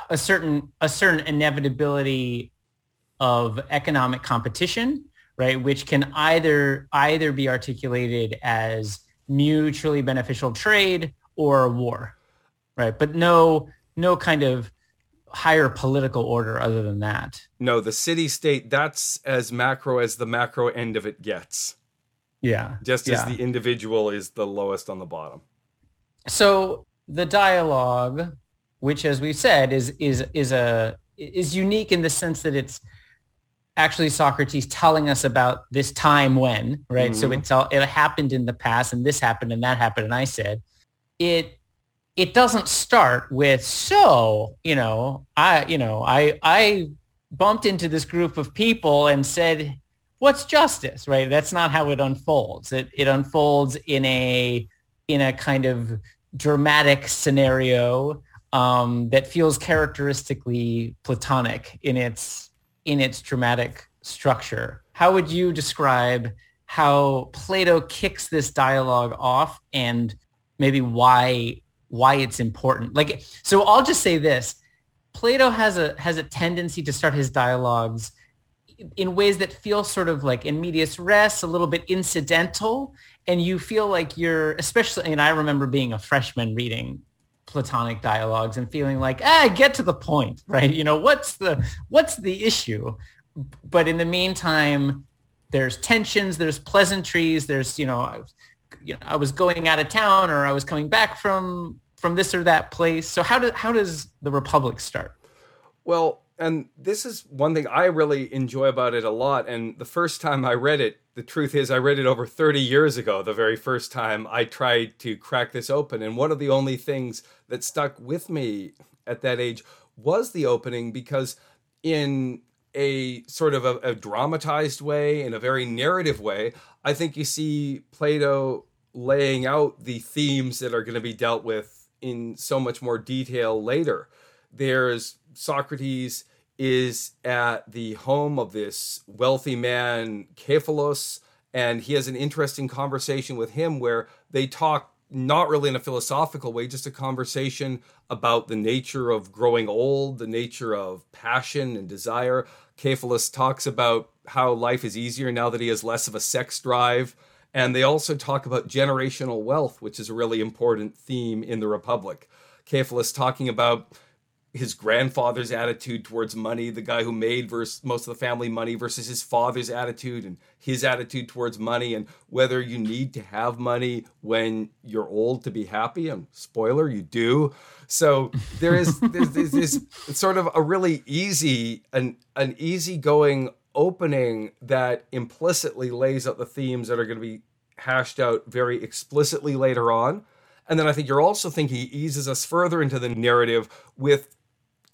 a certain a certain inevitability of economic competition, right, which can either either be articulated as mutually beneficial trade or war, right? But no no kind of higher political order other than that. No, the city-state, that's as macro as the macro end of it gets. Yeah. Just yeah. as the individual is the lowest on the bottom. So the dialogue, which as we've said is is is a is unique in the sense that it's actually Socrates telling us about this time when, right? Mm-hmm. So it's all, it happened in the past, and this happened and that happened, and I said it. It doesn't start with, so, you know, I, you know, I, I bumped into this group of people and said, what's justice, right? That's not how it unfolds. It, it unfolds in a, in a kind of dramatic scenario um, that feels characteristically Platonic in its, in its dramatic structure. How would you describe how Plato kicks this dialogue off, and maybe why why it's important? Like, so I'll just say this. Plato has a has a tendency to start his dialogues in ways that feel sort of like in medias res, a little bit incidental. And you feel like you're, especially, and I remember being a freshman reading Platonic dialogues and feeling like, ah, get to the point, right? You know, what's the, what's the issue? But in the meantime, there's tensions, there's pleasantries, there's, you know, you know, I was going out of town, or I was coming back from from this or that place. So how does how does the Republic start? Well, and this is one thing I really enjoy about it a lot. And the first time I read it, the truth is I read it over thirty years ago, the very first time I tried to crack this open. And one of the only things that stuck with me at that age was the opening, because in a sort of a, a dramatized way, in a very narrative way, I think you see Plato laying out the themes that are going to be dealt with in so much more detail later. There's Socrates is at the home of this wealthy man, Cephalus, and he has an interesting conversation with him where they talk not really in a philosophical way, just a conversation about the nature of growing old, the nature of passion and desire. Cephalus talks about how life is easier now that he has less of a sex drive. And they also talk about generational wealth, which is a really important theme in the Republic. Cephalus talking about his grandfather's attitude towards money, the guy who made versus most of the family money, versus his father's attitude and his attitude towards money, and whether you need to have money when you're old to be happy. And spoiler, you do. So there is there's, there's this sort of a really easy, an, an easygoing opening that implicitly lays out the themes that are going to be hashed out very explicitly later on. And then I think you're also thinking he eases us further into the narrative with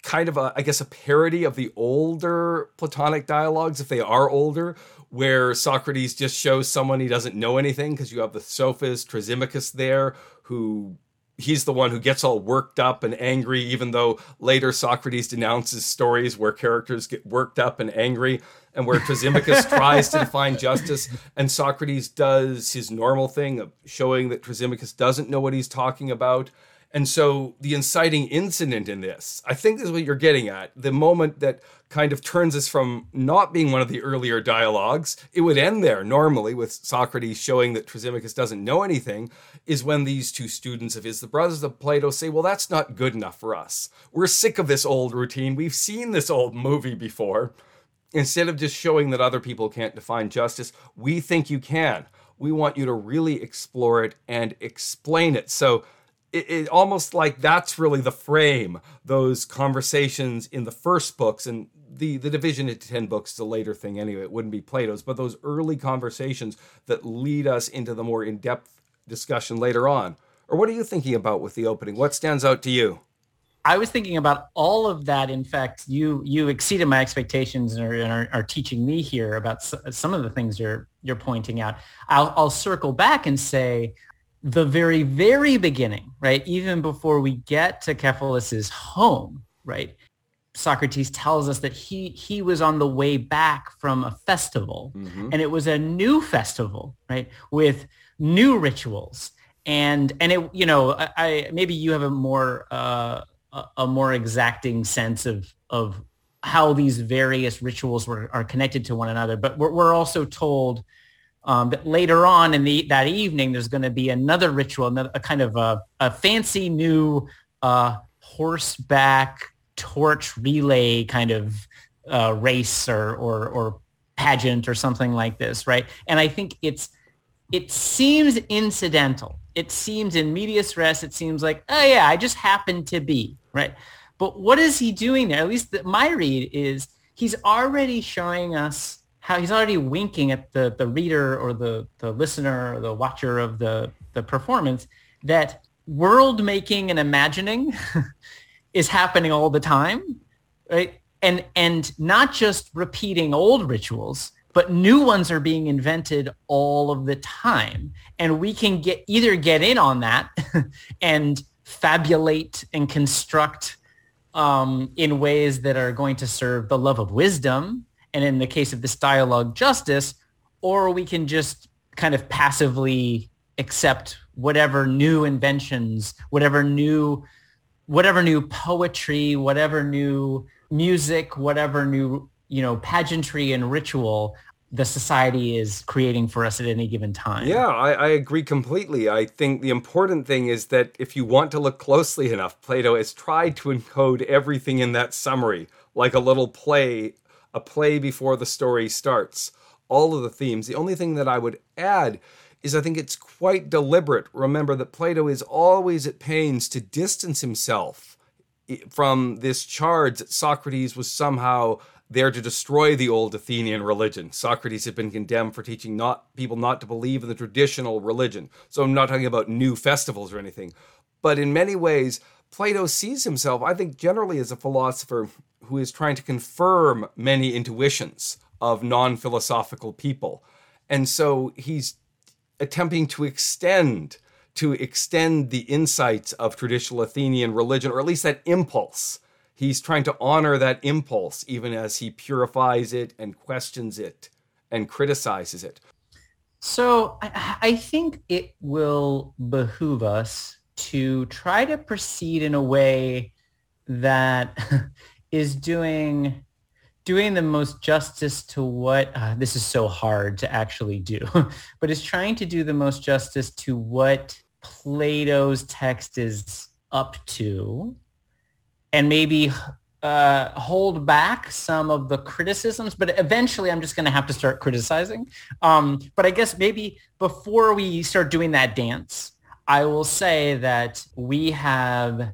kind of a, I guess, a parody of the older Platonic dialogues, if they are older, where Socrates just shows someone he doesn't know anything, because you have the sophist Thrasymachus there, who he's the one who gets all worked up and angry, even though later Socrates denounces stories where characters get worked up and angry, and where Thrasymachus tries to define justice, and Socrates does his normal thing of showing that Thrasymachus doesn't know what he's talking about. And so the inciting incident in this, I think this is what you're getting at, the moment that kind of turns us from not being one of the earlier dialogues, it would end there normally with Socrates showing that Thrasymachus doesn't know anything, is when these two students of his, the brothers of Plato, say, well, that's not good enough for us. We're sick of this old routine. We've seen this old movie before. Instead of just showing that other people can't define justice, we think you can. We want you to really explore it and explain it. So It, it almost like that's really the frame, those conversations in the first books, and the, the division into ten books is a later thing anyway, it wouldn't be Plato's, but those early conversations that lead us into the more in-depth discussion later on. Or what are you thinking about with the opening? What stands out to you? I was thinking about all of that. In fact, you you exceeded my expectations and are, and are, are teaching me here about some of the things you're you're pointing out. I'll, I'll circle back and say, the very, very beginning, right? Even before we get to Cephalus's home, right? Socrates tells us that he he was on the way back from a festival, mm-hmm. and it was a new festival, right? With new rituals, and and it, you know, I, I maybe you have a more uh, a, a more exacting sense of of how these various rituals were are connected to one another, but we're, we're also told. Um, but later on in the that evening, there's going to be another ritual, another, a kind of a, a fancy new uh, horseback torch relay kind of uh, race or, or or pageant or something like this, right? And I think it's it seems incidental. It seems in medias res. It seems like, oh yeah, I just happened to be, right? But what is he doing there? At least the, my read is he's already showing us. How he's already winking at the, the reader or the, the listener or the watcher of the, the performance that world making and imagining is happening all the time, right? And and not just repeating old rituals, but new ones are being invented all of the time. And we can get either get in on that and fabulate and construct um, in ways that are going to serve the love of wisdom, and in the case of this dialogue, justice, or we can just kind of passively accept whatever new inventions, whatever new, whatever new poetry, whatever new music, whatever new, you know, pageantry and ritual the society is creating for us at any given time. Yeah, I, I agree completely. I think the important thing is that if you want to look closely enough, Plato has tried to encode everything in that summary, like a little play. A play before the story starts, all of the themes. The only thing that I would add is I think it's quite deliberate. Remember that Plato is always at pains to distance himself from this charge that Socrates was somehow there to destroy the old Athenian religion. Socrates had been condemned for teaching not people not to believe in the traditional religion. So I'm not talking about new festivals or anything. But in many ways, Plato sees himself, I think, generally as a philosopher who is trying to confirm many intuitions of non-philosophical people. And so he's attempting to extend, to extend the insights of traditional Athenian religion, or at least that impulse. He's trying to honor that impulse, even as he purifies it and questions it and criticizes it. So I, I think it will behoove us to try to proceed in a way that is doing doing the most justice to what, uh, this is so hard to actually do, but is trying to do the most justice to what Plato's text is up to, and maybe uh, hold back some of the criticisms, but eventually I'm just going to have to start criticizing. Um, but I guess maybe before we start doing that dance, I will say that we have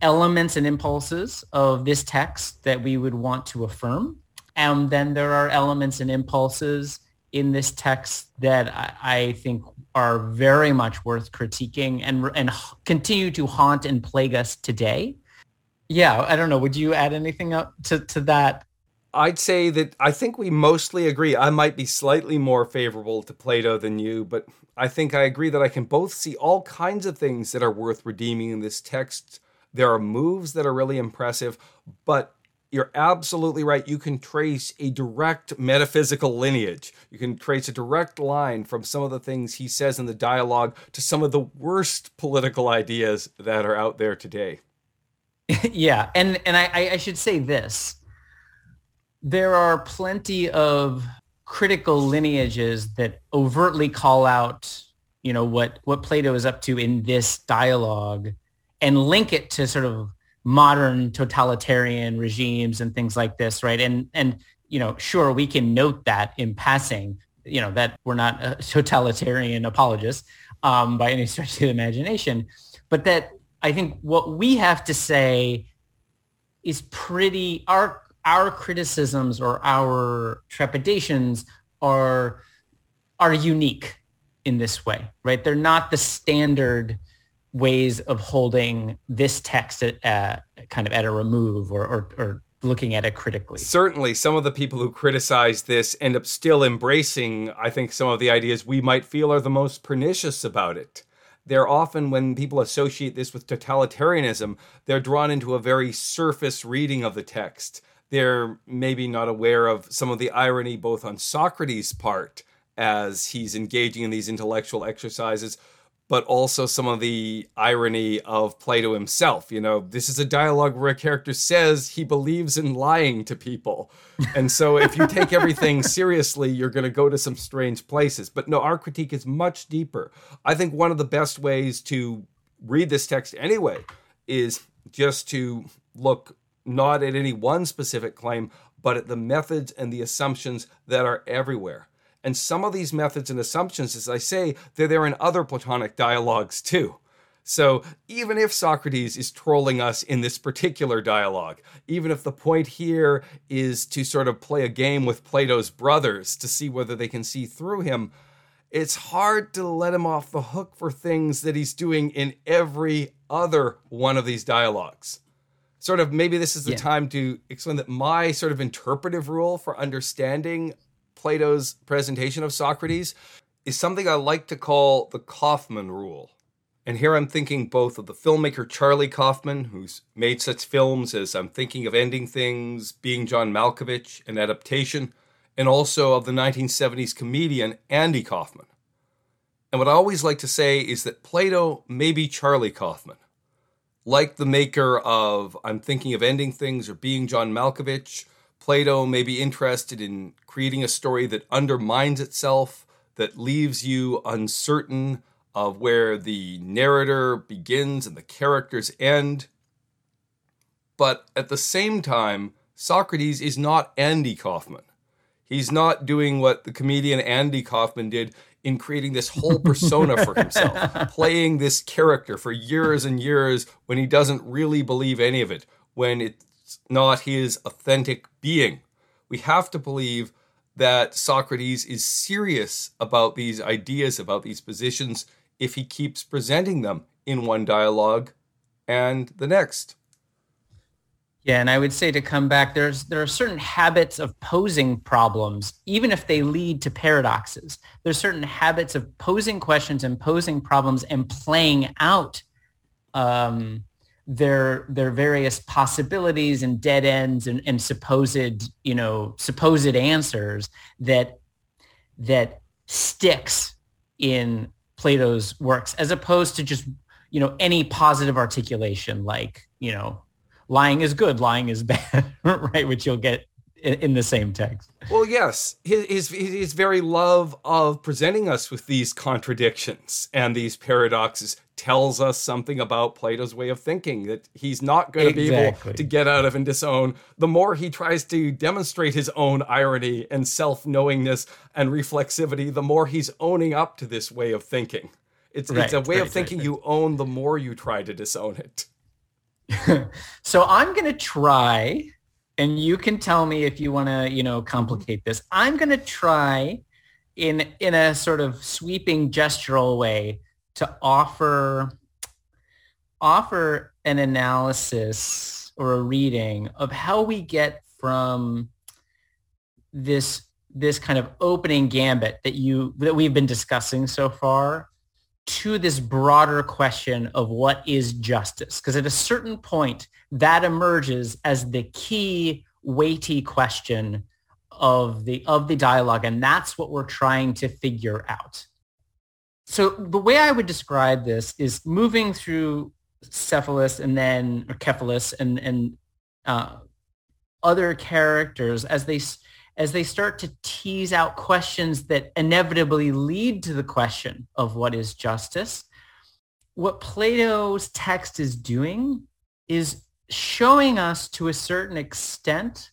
elements and impulses of this text that we would want to affirm. And then there are elements and impulses in this text that I, I think are very much worth critiquing and and continue to haunt and plague us today. Yeah, I don't know. Would you add anything up to, to that? I'd say that I think we mostly agree. I might be slightly more favorable to Plato than you, but I think I agree that I can both see all kinds of things that are worth redeeming in this text. There are moves that are really impressive, but you're absolutely right. You can trace a direct metaphysical lineage. You can trace a direct line from some of the things he says in the dialogue to some of the worst political ideas that are out there today. Yeah, and, and I, I should say this. There are plenty of critical lineages that overtly call out, you know, what, what Plato is up to in this dialogue and link it to sort of modern totalitarian regimes and things like this, right? And, and you know, sure, we can note that in passing, you know, that we're not a totalitarian apologist um, by any stretch of the imagination, but that I think what we have to say is pretty, our our criticisms or our trepidations are are unique in this way, right? They're not the standard ways of holding this text at, uh, kind of at a remove or, or, or looking at it critically. Certainly, some of the people who criticize this end up still embracing, I think, some of the ideas we might feel are the most pernicious about it. They're often, when people associate this with totalitarianism, they're drawn into a very surface reading of the text. They're maybe not aware of some of the irony both on Socrates' part as he's engaging in these intellectual exercises, but also some of the irony of Plato himself. You know, this is a dialogue where a character says he believes in lying to people. And so if you take everything seriously, you're going to go to some strange places. But no, our critique is much deeper. I think one of the best ways to read this text anyway is just to look not at any one specific claim, but at the methods and the assumptions that are everywhere. And some of these methods and assumptions, as I say, they're there in other Platonic dialogues too. So even if Socrates is trolling us in this particular dialogue, even if the point here is to sort of play a game with Plato's brothers to see whether they can see through him, it's hard to let him off the hook for things that he's doing in every other one of these dialogues. Sort of maybe this is the yeah. time to explain that my sort of interpretive rule for understanding Plato's presentation of Socrates is something I like to call the Kaufman rule. And here I'm thinking both of the filmmaker Charlie Kaufman, who's made such films as I'm Thinking of Ending Things, Being John Malkovich, and Adaptation, and also of the nineteen seventies comedian Andy Kaufman. And what I always like to say is that Plato may be Charlie Kaufman. Like the maker of I'm Thinking of Ending Things or Being John Malkovich, Plato may be interested in creating a story that undermines itself, that leaves you uncertain of where the narrator begins and the characters end. But at the same time, Socrates is not Andy Kaufman. He's not doing what the comedian Andy Kaufman did in creating this whole persona for himself, playing this character for years and years when he doesn't really believe any of it, when it It's not his authentic being. We have to believe that Socrates is serious about these ideas, about these positions, if he keeps presenting them in one dialogue and the next. Yeah, and I would say to come back, there's there are certain habits of posing problems, even if they lead to paradoxes. There's certain habits of posing questions and posing problems and playing out um their their various possibilities and dead ends and, and supposed, you know, supposed answers that that sticks in Plato's works, as opposed to just, you know, any positive articulation like, you know, lying is good, lying is bad, right? Which you'll get in, in the same text. Well, yes, his, his his very love of presenting us with these contradictions and these paradoxes tells us something about Plato's way of thinking that he's not going to exactly. be able to get out of and disown. The more he tries to demonstrate his own irony and self-knowingness and reflexivity, the more he's owning up to this way of thinking. It's, right, it's a way right, of thinking right, right. you own the more you try to disown it. So I'm going to try, and you can tell me if you want to, you know, complicate this. I'm going to try in in a sort of sweeping gestural way to offer offer an analysis or a reading of how we get from this this kind of opening gambit that you that we've been discussing so far to this broader question of what is justice. Because at a certain point, that emerges as the key weighty question of the of the dialogue, and that's what we're trying to figure out. So the way I would describe this is moving through Cephalus and then or Cephalus and and uh, other characters as they as they start to tease out questions that inevitably lead to the question of what is justice. What Plato's text is doing is showing us to a certain extent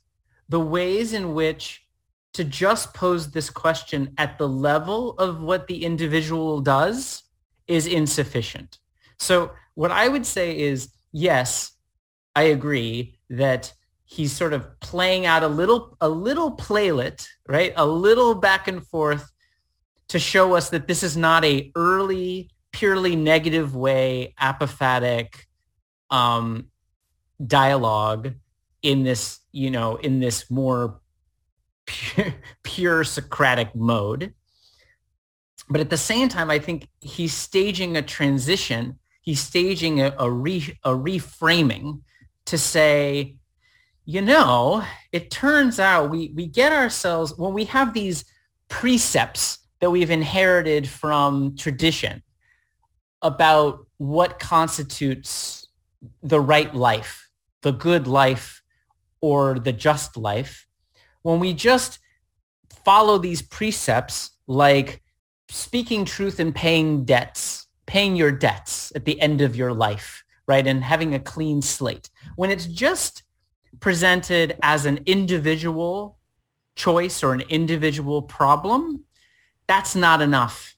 the ways in which to just pose this question at the level of what the individual does is insufficient. So what I would say is, yes, I agree that he's sort of playing out a little, a little playlet, right? A little back and forth to show us that this is not a early, purely negative way, apophatic um, dialogue in this, you know, in this more pure, pure Socratic mode. But at the same time, I think he's staging a transition. He's staging a, a, re, a reframing to say, you know, it turns out we, we get ourselves, when we have these precepts that we've inherited from tradition about what constitutes the right life, the good life, or the just life, when we just follow these precepts like speaking truth and paying debts, paying your debts at the end of your life, right? And having a clean slate. When it's just presented as an individual choice or an individual problem, that's not enough.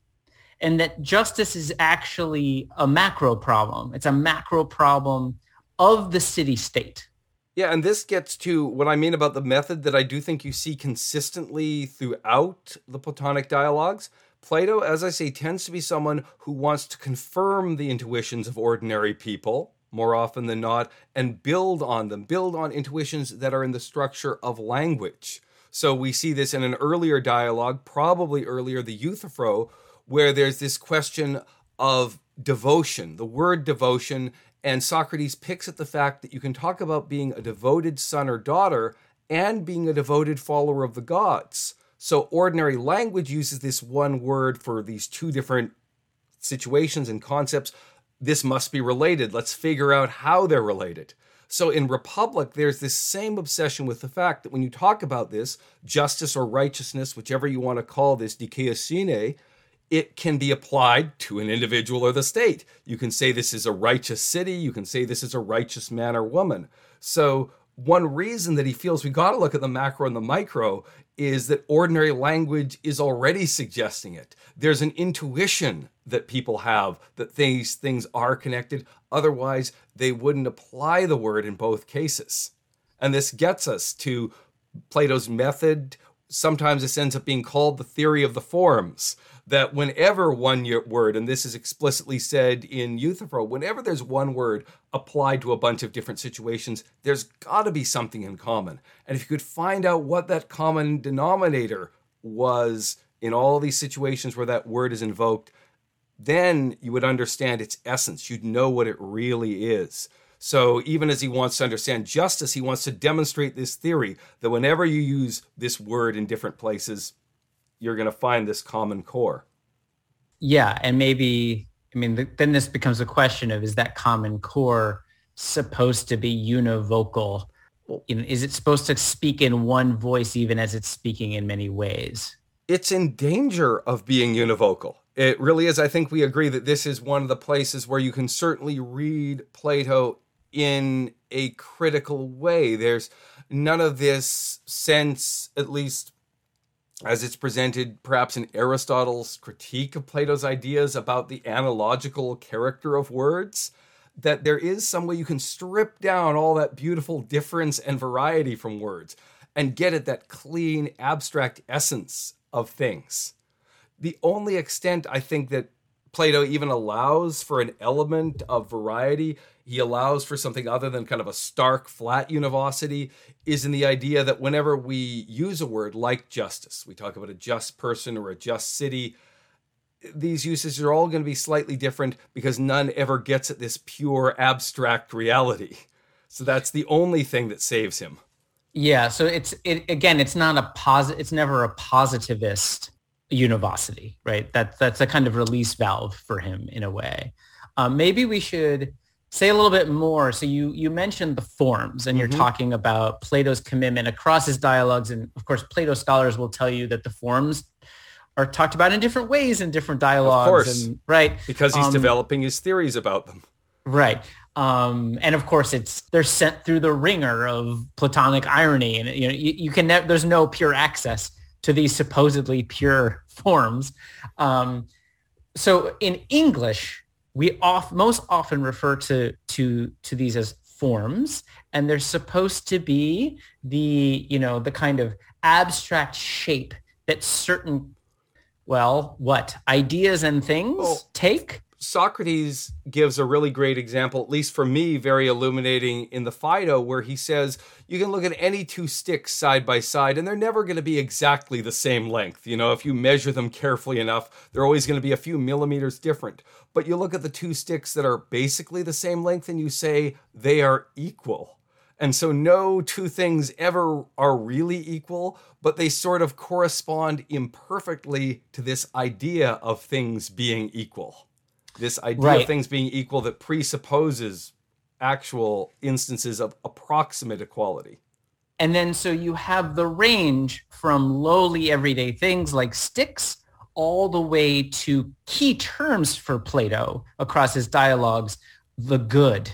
And that justice is actually a macro problem. It's a macro problem of the city-state. Yeah, and this gets to what I mean about the method that I do think you see consistently throughout the Platonic dialogues. Plato, as I say, tends to be someone who wants to confirm the intuitions of ordinary people more often than not, and build on them, build on intuitions that are in the structure of language. So we see this in an earlier dialogue, probably earlier, the Euthyphro, where there's this question of devotion, the word devotion, and Socrates picks at the fact that you can talk about being a devoted son or daughter and being a devoted follower of the gods. So ordinary language uses this one word for these two different situations and concepts. This must be related. Let's figure out how they're related. So in Republic, there's this same obsession with the fact that when you talk about this, justice or righteousness, whichever you want to call this, dikaiosune, it can be applied to an individual or the state. You can say this is a righteous city. You can say this is a righteous man or woman. So one reason that he feels we got to look at the macro and the micro is that ordinary language is already suggesting it. There's an intuition that people have that these things are connected. Otherwise, they wouldn't apply the word in both cases. And this gets us to Plato's method. Sometimes this ends up being called the theory of the forms, that whenever one word, and this is explicitly said in Euthyphro, whenever there's one word applied to a bunch of different situations, there's got to be something in common. And if you could find out what that common denominator was in all these situations where that word is invoked, then you would understand its essence. You'd know what it really is. So even as he wants to understand justice, he wants to demonstrate this theory that whenever you use this word in different places, you're going to find this common core. Yeah, and maybe, I mean, the, then this becomes a question of, is that common core supposed to be univocal? You know, is it supposed to speak in one voice even as it's speaking in many ways? It's in danger of being univocal. It really is. I think we agree that this is one of the places where you can certainly read Plato in a critical way. There's none of this sense, at least as it's presented perhaps in Aristotle's critique of Plato's ideas about the analogical character of words, that there is some way you can strip down all that beautiful difference and variety from words and get at that clean, abstract essence of things. the only extent I think that Plato even allows for an element of variety, he allows for something other than kind of a stark, flat univocity, is in the idea that whenever we use a word like justice, we talk about a just person or a just city, these uses are all going to be slightly different because none ever gets at this pure, abstract reality. So that's the only thing that saves him. Yeah, so it's it again, it's not a posit- it's never a positivist univocity, right? That that's a kind of release valve for him in a way. Um, maybe we should say a little bit more. So you you mentioned the forms, and mm-hmm. you're talking about Plato's commitment across his dialogues, and of course, Plato scholars will tell you that the forms are talked about in different ways in different dialogues, of course, and, right? Because he's um, developing his theories about them, right? Um, and of course, it's they're sent through the ringer of Platonic irony, and you know you, you can ne- there's no pure access to these supposedly pure forms. Um, so in English, we off, most often refer to, to to these as forms, and they're supposed to be the, you know, the kind of abstract shape that certain, well, what, ideas and things well, take. Socrates gives a really great example, at least for me, very illuminating in the Phaedo, where he says, you can look at any two sticks side by side, and they're never going to be exactly the same length. You know, if you measure them carefully enough, they're always going to be a few millimeters different. But you look at the two sticks that are basically the same length, and you say they are equal. And so no two things ever are really equal, but they sort of correspond imperfectly to this idea of things being equal. This idea right. of things being equal that presupposes actual instances of approximate equality. And then so you have the range from lowly everyday things like sticks all the way to key terms for Plato across his dialogues, the good,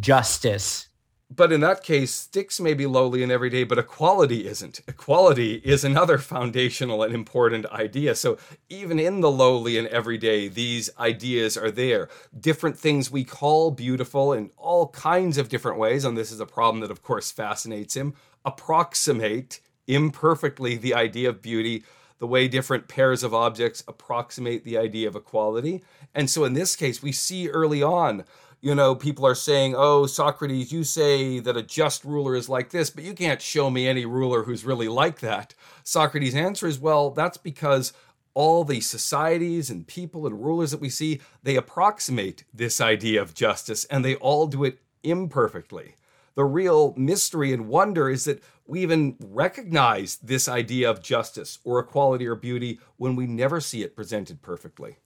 justice. But in that case, sticks may be lowly and everyday, but equality isn't. Equality is another foundational and important idea. So even in the lowly and everyday, these ideas are there. Different things we call beautiful in all kinds of different ways, and this is a problem that, of course, fascinates him, approximate imperfectly the idea of beauty, the way different pairs of objects approximate the idea of equality. And so in this case, we see early on, you know, people are saying, oh, Socrates, you say that a just ruler is like this, but you can't show me any ruler who's really like that. Socrates' answer is, well, that's because all the societies and people and rulers that we see, they approximate this idea of justice, and they all do it imperfectly. The real mystery and wonder is that we even recognize this idea of justice or equality or beauty when we never see it presented perfectly.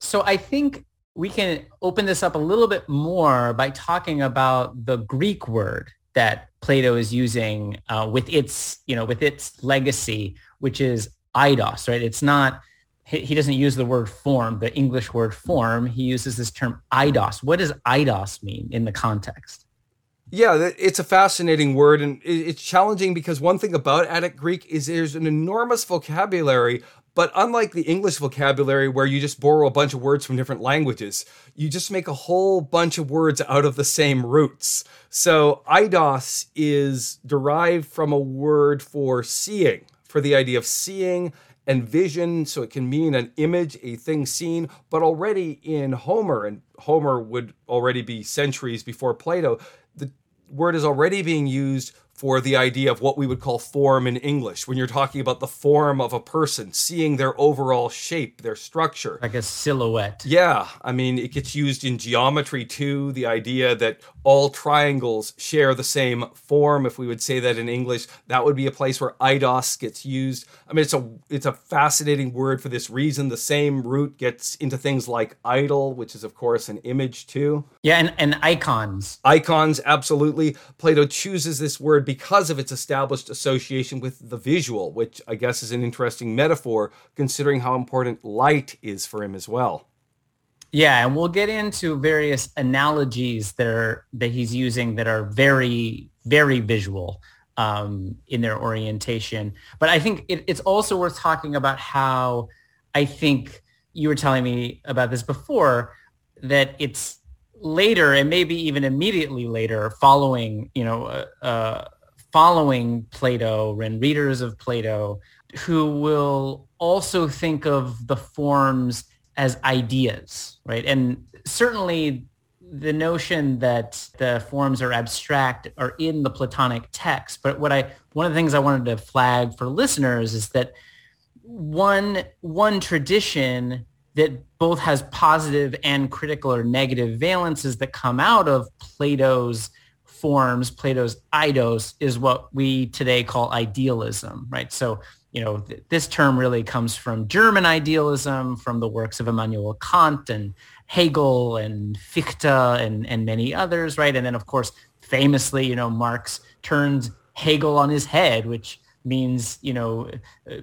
So I think we can open this up a little bit more by talking about the Greek word that Plato is using uh, with its, you know, with its legacy, which is eidos, right? It's not, he doesn't use the word form, the English word form. He uses this term eidos. What does eidos mean in the context? Yeah, it's a fascinating word, and it's challenging because one thing about Attic Greek is there's an enormous vocabulary. But unlike the English vocabulary, where you just borrow a bunch of words from different languages, you just make a whole bunch of words out of the same roots. So eidos is derived from a word for seeing, for the idea of seeing and vision. So it can mean an image, a thing seen. But already in Homer, and Homer would already be centuries before Plato, the word is already being used for the idea of what we would call form in English, when you're talking about the form of a person, seeing their overall shape, their structure. Like a silhouette. Yeah, I mean, it gets used in geometry too, the idea that all triangles share the same form. If we would say that in English, that would be a place where eidos gets used. I mean, it's a it's a fascinating word for this reason. The same root gets into things like idol, which is, of course, an image too. Yeah, and, and icons. Icons, absolutely. Plato chooses this word because of its established association with the visual, which I guess is an interesting metaphor considering how important light is for him as well. Yeah, and we'll get into various analogies that are, that he's using that are very, very visual um, in their orientation. But I think it, it's also worth talking about how, I think you were telling me about this before, that it's later, and maybe even immediately later, following, you know, uh, uh, following Plato and readers of Plato, who will also think of the forms as ideas, right? And certainly the notion that the forms are abstract are in the Platonic text. But what I, one of the things I wanted to flag for listeners is that one, one tradition that both has positive and critical or negative valences that come out of Plato's forms, Plato's eidos, is what we today call idealism, right? So, you know, th- this term really comes from German idealism, from the works of Immanuel Kant and Hegel and Fichte and, and many others, right? And then, of course, famously, you know, Marx turns Hegel on his head, which means, you know,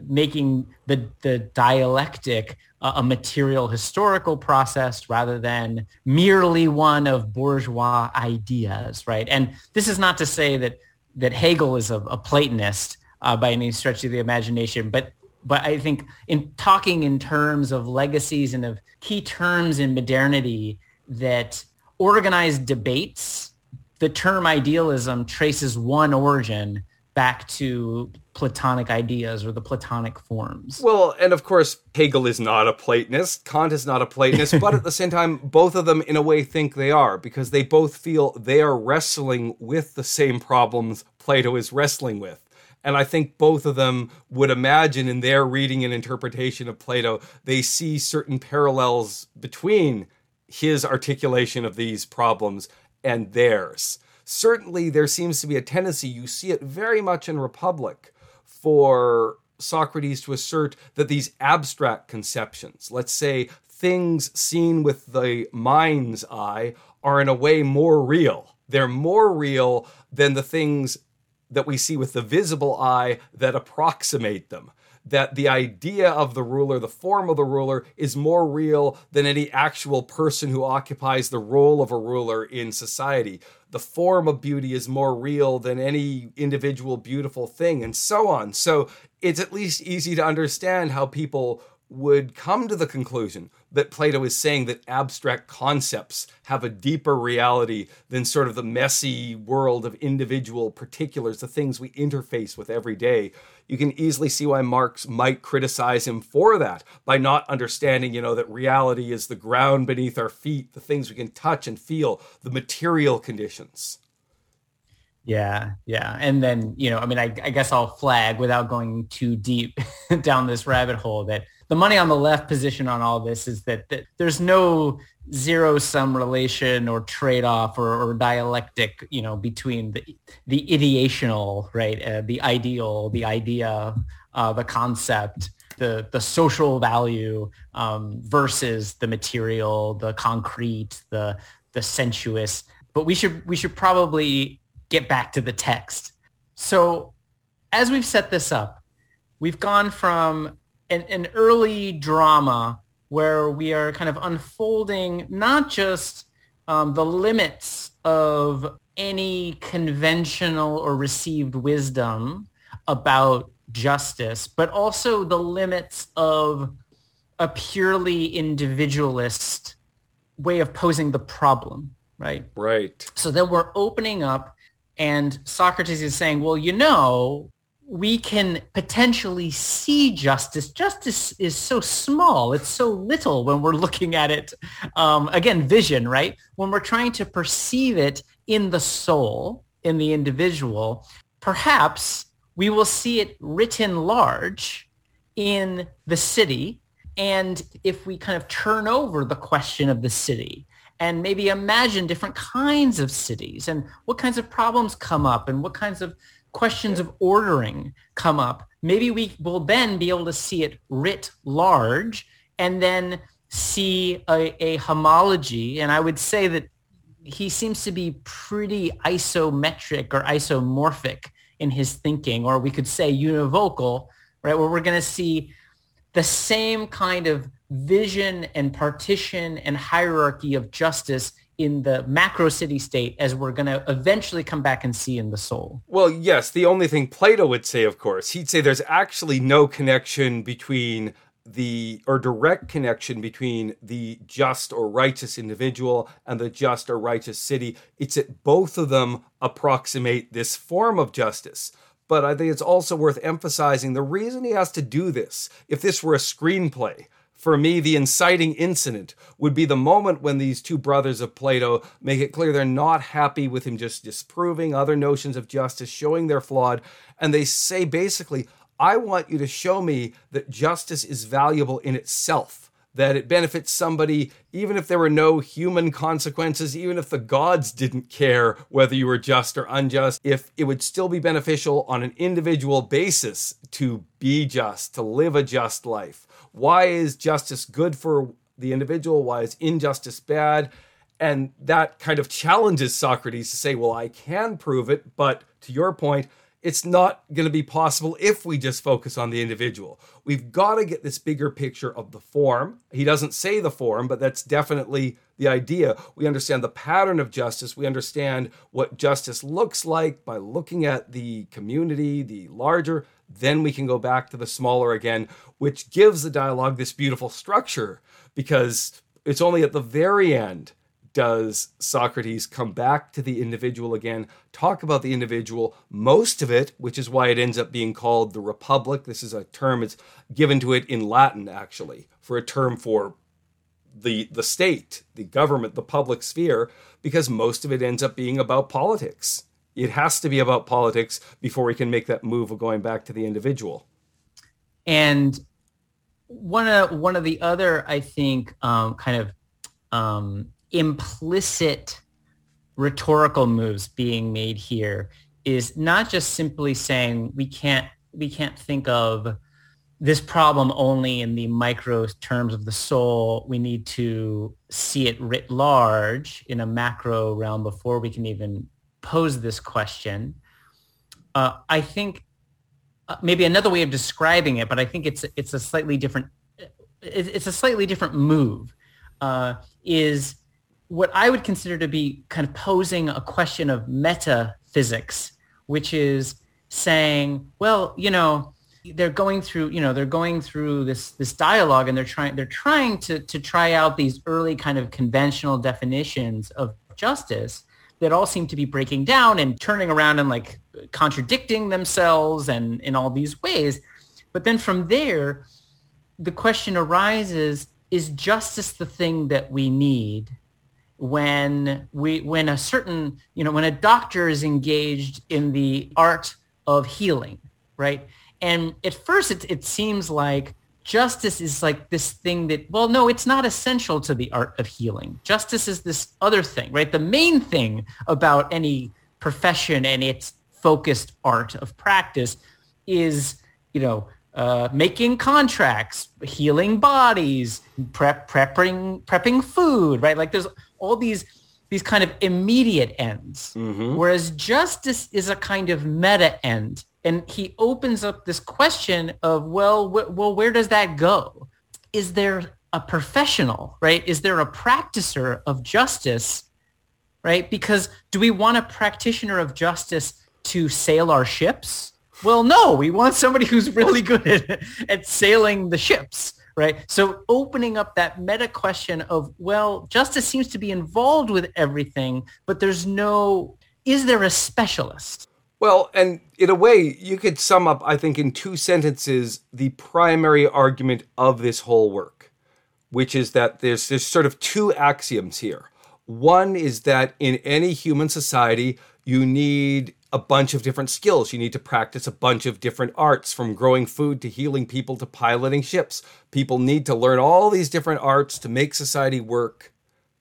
making the, the dialectic a material historical process rather than merely one of bourgeois ideas, right? And this is not to say that that Hegel is a, a Platonist uh, by any stretch of the imagination, but but I think in talking in terms of legacies and of key terms in modernity that organize debates, the term idealism traces one origin back to Platonic ideas or the Platonic forms. Well, and of course, Hegel is not a Platonist, Kant is not a Platonist, but at the same time, both of them in a way think they are, because they both feel they are wrestling with the same problems Plato is wrestling with. And I think both of them would imagine in their reading and interpretation of Plato, they see certain parallels between his articulation of these problems and theirs. Certainly, there seems to be a tendency, you see it very much in Republic, for Socrates to assert that these abstract conceptions, let's say things seen with the mind's eye, are in a way more real. They're more real than the things that we see with the visible eye that approximate them. That the idea of the ruler, the form of the ruler, is more real than any actual person who occupies the role of a ruler in society. The form of beauty is more real than any individual beautiful thing, and so on. So it's at least easy to understand how people would come to the conclusion that Plato is saying that abstract concepts have a deeper reality than sort of the messy world of individual particulars, the things we interface with every day. You can easily see why Marx might criticize him for that, by not understanding, you know, that reality is the ground beneath our feet, the things we can touch and feel, the material conditions. Yeah, yeah. And then, you know, I mean, I, I guess I'll flag without going too deep down this rabbit hole that the money on the left position on all this is that, that there's no zero-sum relation or trade-off or, or dialectic, you know, between the the ideational, right, uh, the ideal, the idea, uh, the concept, the the social value um, versus the material, the concrete, the the sensuous. But we should we should probably get back to the text. So, as we've set this up, we've gone from An, an early drama where we are kind of unfolding not just um, the limits of any conventional or received wisdom about justice, but also the limits of a purely individualist way of posing the problem, right? Right. So then we're opening up, and Socrates is saying, well, you know, we can potentially see justice. Justice is so small. It's so little when we're looking at it. Um, again, vision, right? When we're trying to perceive it in the soul, in the individual, perhaps we will see it written large in the city. And if we kind of turn over the question of the city, and maybe imagine different kinds of cities and what kinds of problems come up and what kinds of questions of ordering come up, maybe we will then be able to see it writ large and then see a, a homology. And I would say that he seems to be pretty isometric or isomorphic in his thinking, or we could say univocal, right? Where we're going to see the same kind of vision and partition and hierarchy of justice in the macro city state as we're going to eventually come back and see in the soul. Well, yes, the only thing Plato would say, of course, he'd say there's actually no connection between the, or direct connection between the just or righteous individual and the just or righteous city. It's that both of them approximate this form of justice. but I think it's also worth emphasizing the reason he has to do this. If this were a screenplay, for me, the inciting incident would be the moment when these two brothers of Plato make it clear they're not happy with him just disproving other notions of justice, showing they're flawed, and they say basically, I want you to show me that justice is valuable in itself, that it benefits somebody even if there were no human consequences, even if the gods didn't care whether you were just or unjust, if it would still be beneficial on an individual basis to be just, to live a just life. Why is justice good for the individual? Why is injustice bad? And that kind of challenges Socrates to say, well, I can prove it, but to your point, it's not going to be possible if we just focus on the individual. We've got to get this bigger picture of the form. He doesn't say the form, but that's definitely the idea. We understand the pattern of justice. We understand what justice looks like by looking at the community, the larger. Then we can go back to the smaller again, which gives the dialogue this beautiful structure, because it's only at the very end does Socrates come back to the individual again, talk about the individual, most of it, which is why it ends up being called the Republic. This is a term, it's given to it in Latin, actually, for a term for the, the state, the government, the public sphere, because most of it ends up being about politics. It has to be about politics before we can make that move of going back to the individual. And one of, one of the other, I think, um, kind of... Um, implicit rhetorical moves being made here is not just simply saying we can't we can't think of this problem only in the micro terms of the soul. We need to see it writ large in a macro realm before we can even pose this question. Uh, I think uh, maybe another way of describing it, but I think it's it's a slightly different it's a slightly different move uh, is. What I would consider to be kind of posing a question of metaphysics, which is saying, well, you know, they're going through, you know, they're going through this this dialogue, and they're trying they're trying to to try out these early kind of conventional definitions of justice that all seem to be breaking down and turning around and like contradicting themselves and in all these ways. But then from there, the question arises: is justice the thing that we need? When we, when a certain, you know, when a doctor is engaged in the art of healing, right? And at first it, it seems like justice is like this thing that, well, no, it's not essential to the art of healing. Justice is this other thing, right? The main thing about any profession and its focused art of practice is, you know, Uh, making contracts, healing bodies, prep, prepping, prepping food, right? Like there's all these these kind of immediate ends, mm-hmm. whereas justice is a kind of meta end, and he opens up this question of, well, wh- well, where does that go? Is there a professional, right? Is there a practicer of justice, right? Because do we want a practitioner of justice to sail our ships? Well, no, we want somebody who's really good at, at sailing the ships, right? So opening up that meta question of, well, justice seems to be involved with everything, but there's no, is there a specialist? Well, and in a way, you could sum up, I think, in two sentences, the primary argument of this whole work, which is that there's, there's sort of two axioms here. One is that in any human society, you need a bunch of different skills. You need to practice a bunch of different arts, from growing food to healing people to piloting ships. People need to learn all these different arts to make society work.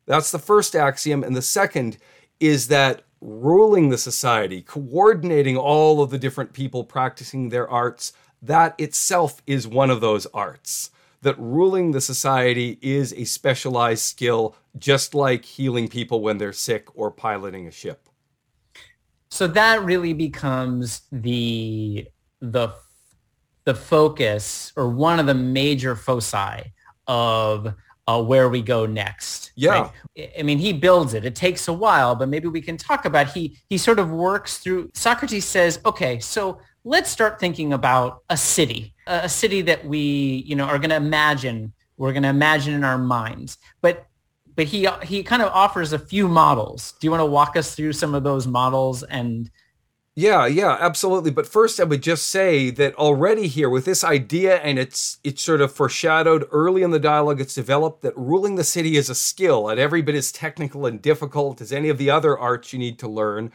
That's the first axiom. And the second is that ruling the society, coordinating all of the different people practicing their arts, that itself is one of those arts. That ruling the society is a specialized skill, just like healing people when they're sick or piloting a ship. So that really becomes the the the focus, or one of the major foci of uh, where we go next. Yeah, right? I mean, he builds it. It takes a while, but maybe we can talk about. He he sort of works through. Socrates says, "Okay, so let's start thinking about a city, a city that we you know are going to imagine. We're going to imagine in our minds, but." But he he kind of offers a few models. Do you want to walk us through some of those models and Yeah, yeah, absolutely. But first, I would just say that already here with this idea, and it's it's sort of foreshadowed early in the dialogue, it's developed that ruling the city is a skill and every bit as technical and difficult as any of the other arts you need to learn.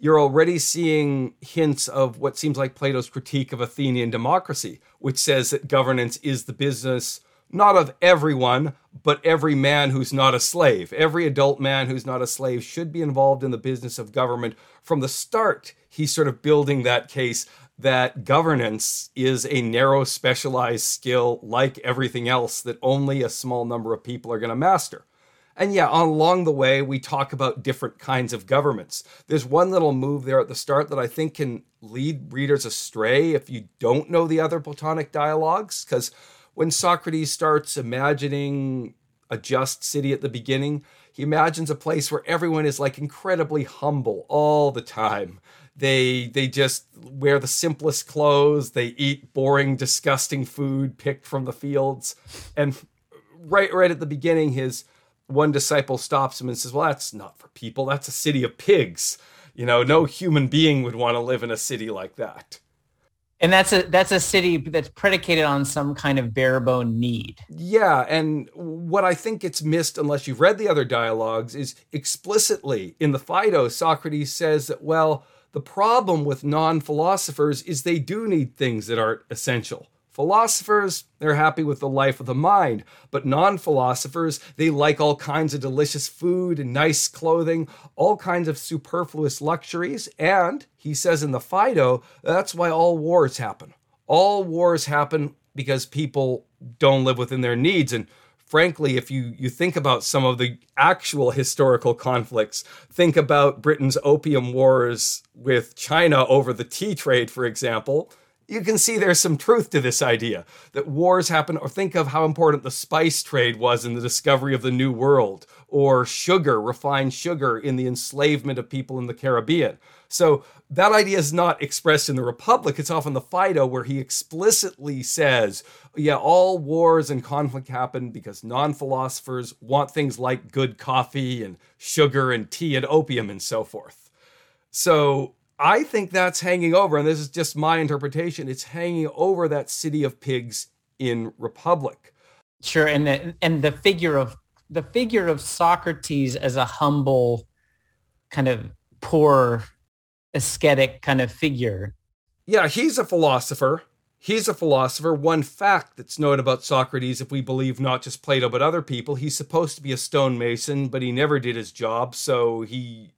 You're already seeing hints of what seems like Plato's critique of Athenian democracy, which says that governance is the business not of everyone, but every man who's not a slave. Every adult man who's not a slave should be involved in the business of government. From the start, he's sort of building that case that governance is a narrow, specialized skill like everything else that only a small number of people are going to master. And yeah, along the way, we talk about different kinds of governments. There's one little move there at the start that I think can lead readers astray if you don't know the other Platonic dialogues, because when Socrates starts imagining a just city at the beginning, he imagines a place where everyone is like incredibly humble all the time. They they just wear the simplest clothes, they eat boring, disgusting food picked from the fields. And right right at the beginning, his one disciple stops him and says, well, that's not for people, that's a city of pigs. You know, no human being would want to live in a city like that. And that's a that's a city that's predicated on some kind of bare-bone need. Yeah, and what I think gets missed, unless you've read the other dialogues, is explicitly in the Phaedo, Socrates says that, well, the problem with non-philosophers is they do need things that aren't essential. Philosophers, they're happy with the life of the mind, but non-philosophers, they like all kinds of delicious food and nice clothing, all kinds of superfluous luxuries, and, he says in the Phaedo, that's why all wars happen. All wars happen because people don't live within their needs, and frankly, if you, you think about some of the actual historical conflicts, think about Britain's opium wars with China over the tea trade, for example, you can see there's some truth to this idea that wars happen, or think of how important the spice trade was in the discovery of the New World, or sugar, refined sugar in the enslavement of people in the Caribbean. So that idea is not expressed in the Republic. It's often the Phaedo where he explicitly says, yeah, all wars and conflict happen because non-philosophers want things like good coffee and sugar and tea and opium and so forth. So I think that's hanging over, and this is just my interpretation, it's hanging over that city of pigs in Republic. Sure, and the, and the figure of the figure of Socrates as a humble, kind of poor, ascetic kind of figure. Yeah, he's a philosopher. He's a philosopher. One fact that's known about Socrates, if we believe not just Plato but other people, he's supposed to be a stonemason, but he never did his job, so he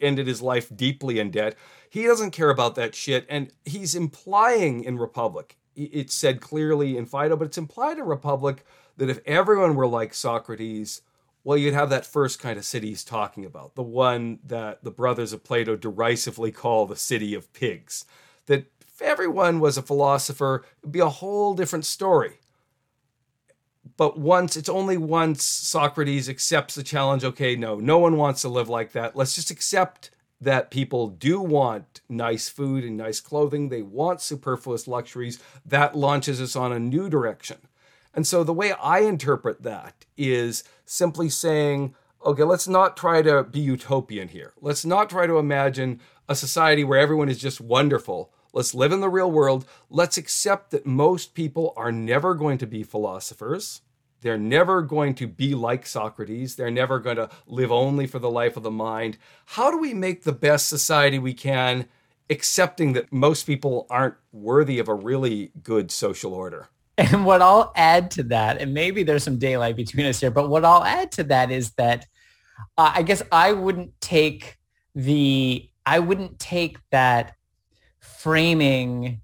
ended his life deeply in debt. He doesn't care about that shit, and he's implying in Republic, it's said clearly in Phaedo, but it's implied in Republic that if everyone were like Socrates, well, you'd have that first kind of city he's talking about, the one that the brothers of Plato derisively call the city of pigs. That if everyone was a philosopher, it'd be a whole different story. But once, it's only once Socrates accepts the challenge, okay, no, no one wants to live like that. Let's just accept that people do want nice food and nice clothing. They want superfluous luxuries. That launches us on a new direction. And so the way I interpret that is simply saying, okay, let's not try to be utopian here. Let's not try to imagine a society where everyone is just wonderful. Let's live in the real world. Let's accept that most people are never going to be philosophers. They're never going to be like Socrates. They're never going to live only for the life of the mind. How do we make the best society we can, accepting that most people aren't worthy of a really good social order? And what I'll add to that, and maybe there's some daylight between us here, but what I'll add to that is that uh, I guess I wouldn't take the, I wouldn't take that framing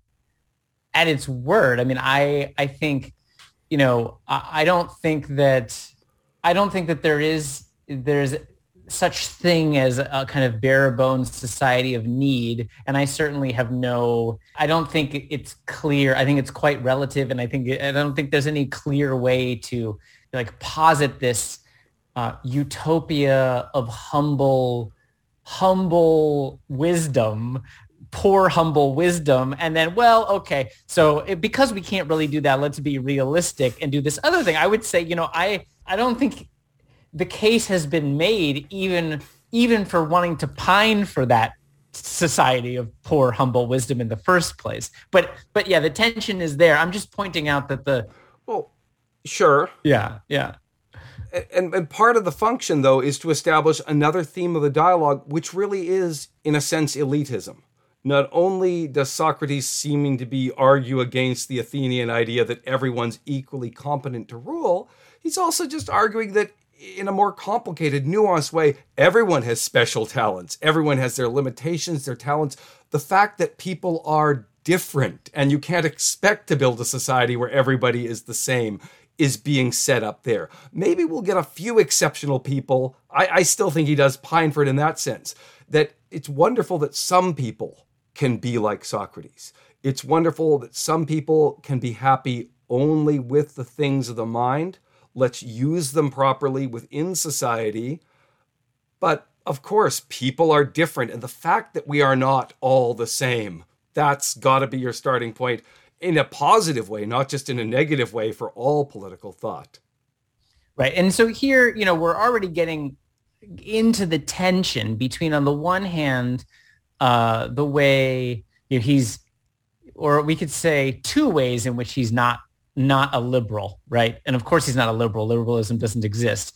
at its word. I mean, I, I think, you know, I, I don't think that, I don't think that there is, there's such thing as a kind of bare bones society of need. And I certainly have no, I don't think it's clear. I think it's quite relative. And I think, I don't think there's any clear way to like posit this uh, utopia of humble, humble wisdom poor, humble wisdom. And then, well, okay. So it, because we can't really do that, let's be realistic and do this other thing. I would say, you know, I, I don't think the case has been made even, even for wanting to pine for that society of poor, humble wisdom in the first place. But but yeah, the tension is there. I'm just pointing out that the... Well, sure. Yeah, yeah. And, and part of the function, though, is to establish another theme of the dialogue, which really is, in a sense, elitism. Not only does Socrates seeming to be argue against the Athenian idea that everyone's equally competent to rule, he's also just arguing that in a more complicated, nuanced way, everyone has special talents. Everyone has their limitations, their talents. The fact that people are different and you can't expect to build a society where everybody is the same is being set up there. Maybe we'll get a few exceptional people. I, I still think he does pine for it in that sense, that it's wonderful that some people can be like Socrates. It's wonderful that some people can be happy only with the things of the mind. Let's use them properly within society. But of course, people are different. And the fact that we are not all the same, that's got to be your starting point in a positive way, not just in a negative way for all political thought. Right. And so here, you know, we're already getting into the tension between, on the one hand, uh, the way you know, he's, or we could say two ways in which he's not not a liberal, right? And of course he's not a liberal. Liberalism doesn't exist.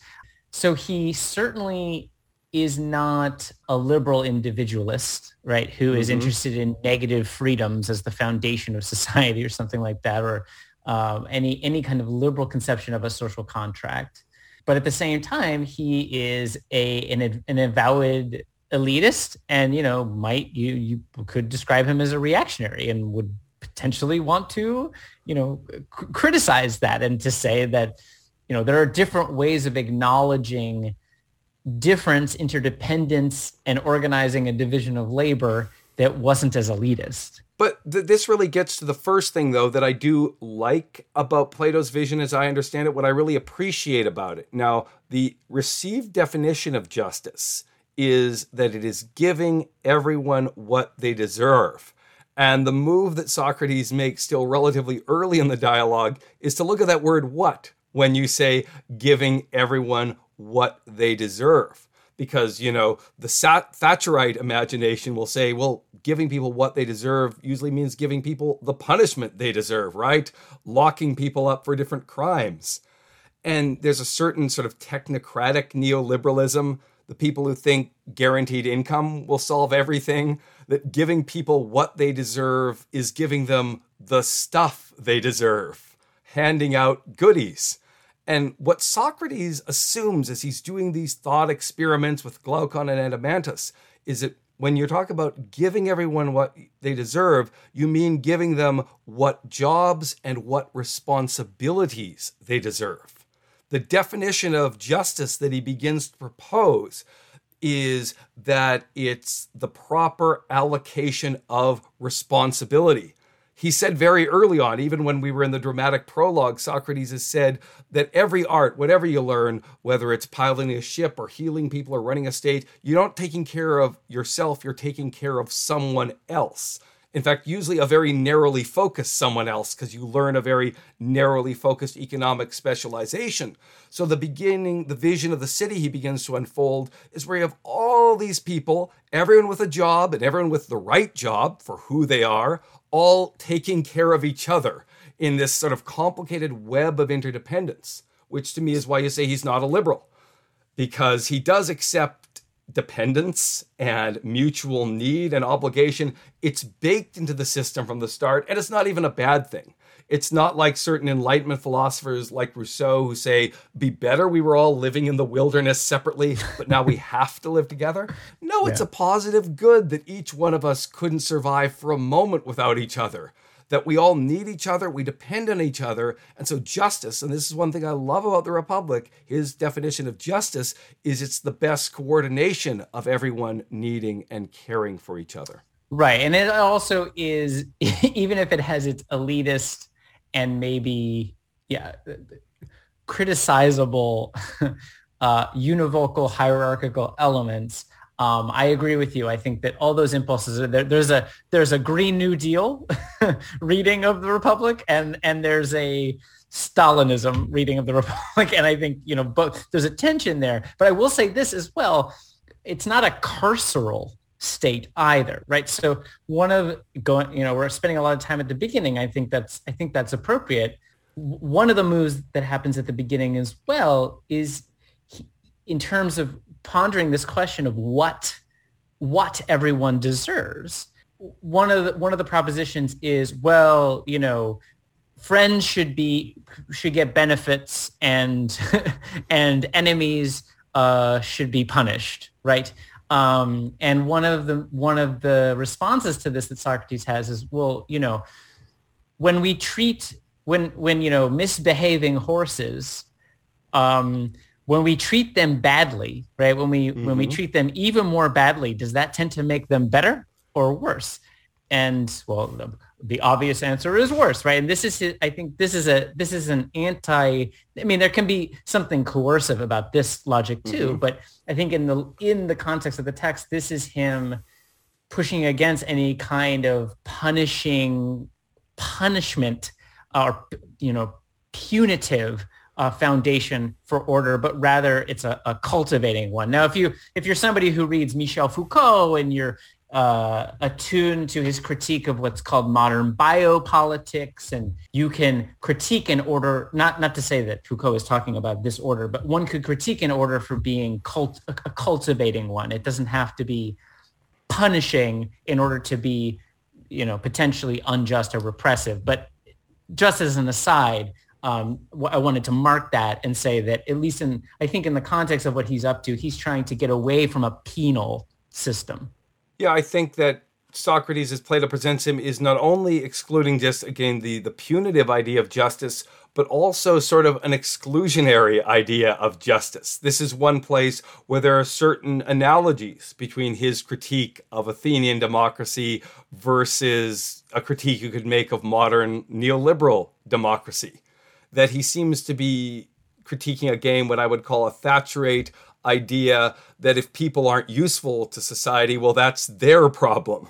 So he certainly is not a liberal individualist, right? Who mm-hmm. is interested in negative freedoms as the foundation of society or something like that, or um, any, any kind of liberal conception of a social contract. But at the same time, he is a, an, an avowed elitist and, you know, might, you, you could describe him as a reactionary and would potentially want to, you know, c- criticize that and to say that, you know, there are different ways of acknowledging difference, interdependence, and organizing a division of labor that wasn't as elitist. But th- this really gets to the first thing, though, that I do like about Plato's vision as I understand it, what I really appreciate about it. Now, the received definition of justice is that it is giving everyone what they deserve. And the move that Socrates makes still relatively early in the dialogue is to look at that word what when you say giving everyone what they deserve. Because, you know, the Thatcherite imagination will say, well, giving people what they deserve usually means giving people the punishment they deserve, right? Locking people up for different crimes. And there's a certain sort of technocratic neoliberalism, the people who think guaranteed income will solve everything, that giving people what they deserve is giving them the stuff they deserve, handing out goodies. And what Socrates assumes as he's doing these thought experiments with Glaucon and Adeimantus is that when you're talking about giving everyone what they deserve, you mean giving them what jobs and what responsibilities they deserve. The definition of justice that he begins to propose is that it's the proper allocation of responsibility. He said very early on, even when we were in the dramatic prologue, Socrates has said that every art, whatever you learn, whether it's piloting a ship or healing people or running a state, you're not taking care of yourself, you're taking care of someone else. In fact, usually a very narrowly focused someone else, because you learn a very narrowly focused economic specialization. So the beginning, the vision of the city he begins to unfold is where you have all these people, everyone with a job and everyone with the right job for who they are, all taking care of each other in this sort of complicated web of interdependence, which to me is why you say he's not a liberal, because he does accept dependence and mutual need and obligation. It's baked into the system from the start, and it's not even a bad thing. It's not like certain Enlightenment philosophers like Rousseau who say, be better we were all living in the wilderness separately, but now we have to live together. No, it's yeah. a positive good that each one of us couldn't survive for a moment without each other, that we all need each other, we depend on each other. And so justice, and this is one thing I love about the Republic, his definition of justice is it's the best coordination of everyone needing and caring for each other. Right. And it also is, even if it has its elitist and maybe, yeah, criticizable, uh, univocal hierarchical elements, Um, I agree with you. I think that all those impulses are there. There's a there's a Green New Deal reading of the Republic, and and there's a Stalinism reading of the Republic, and I think you know both. There's a tension there. But I will say this as well: it's not a carceral state either, right? So one of going, you know, we're spending a lot of time at the beginning. I think that's, I think that's appropriate. One of the moves that happens at the beginning as well is he, in terms of pondering this question of what, what everyone deserves. One of the, one of the propositions is, well, you know, friends should be, should get benefits and, and enemies uh, should be punished, right? Um, and one of the, one of the responses to this that Socrates has is, well, you know, when we treat, when, when, you know, misbehaving horses, um, when we treat them badly, right? When we, mm-hmm. when we treat them even more badly, does that tend to make them better or worse? And well, the, the obvious answer is worse, right? And this is, I think this is a, this is an anti, I mean, there can be something coercive about this logic too, mm-hmm. but I think in the, in the context of the text, this is him pushing against any kind of punishing punishment or, you know, punitive uh, foundation for order, but rather it's a, a cultivating one. Now, if you, if you're somebody who reads Michel Foucault and you're, Uh, attuned to his critique of what's called modern biopolitics, and you can critique an order, not not to say that Foucault is talking about this order, but one could critique an order for being cult, a, a cultivating one. It doesn't have to be punishing in order to be, you know, potentially unjust or repressive. But just as an aside, um, I wanted to mark that and say that at least in, I think in the context of what he's up to, he's trying to get away from a penal system. Yeah, I think that Socrates, as Plato presents him, is not only excluding just, again, the, the punitive idea of justice, but also sort of an exclusionary idea of justice. This is one place where there are certain analogies between his critique of Athenian democracy versus a critique you could make of modern neoliberal democracy, that he seems to be critiquing, again, what I would call a Thatcherite idea that if people aren't useful to society, well, that's their problem.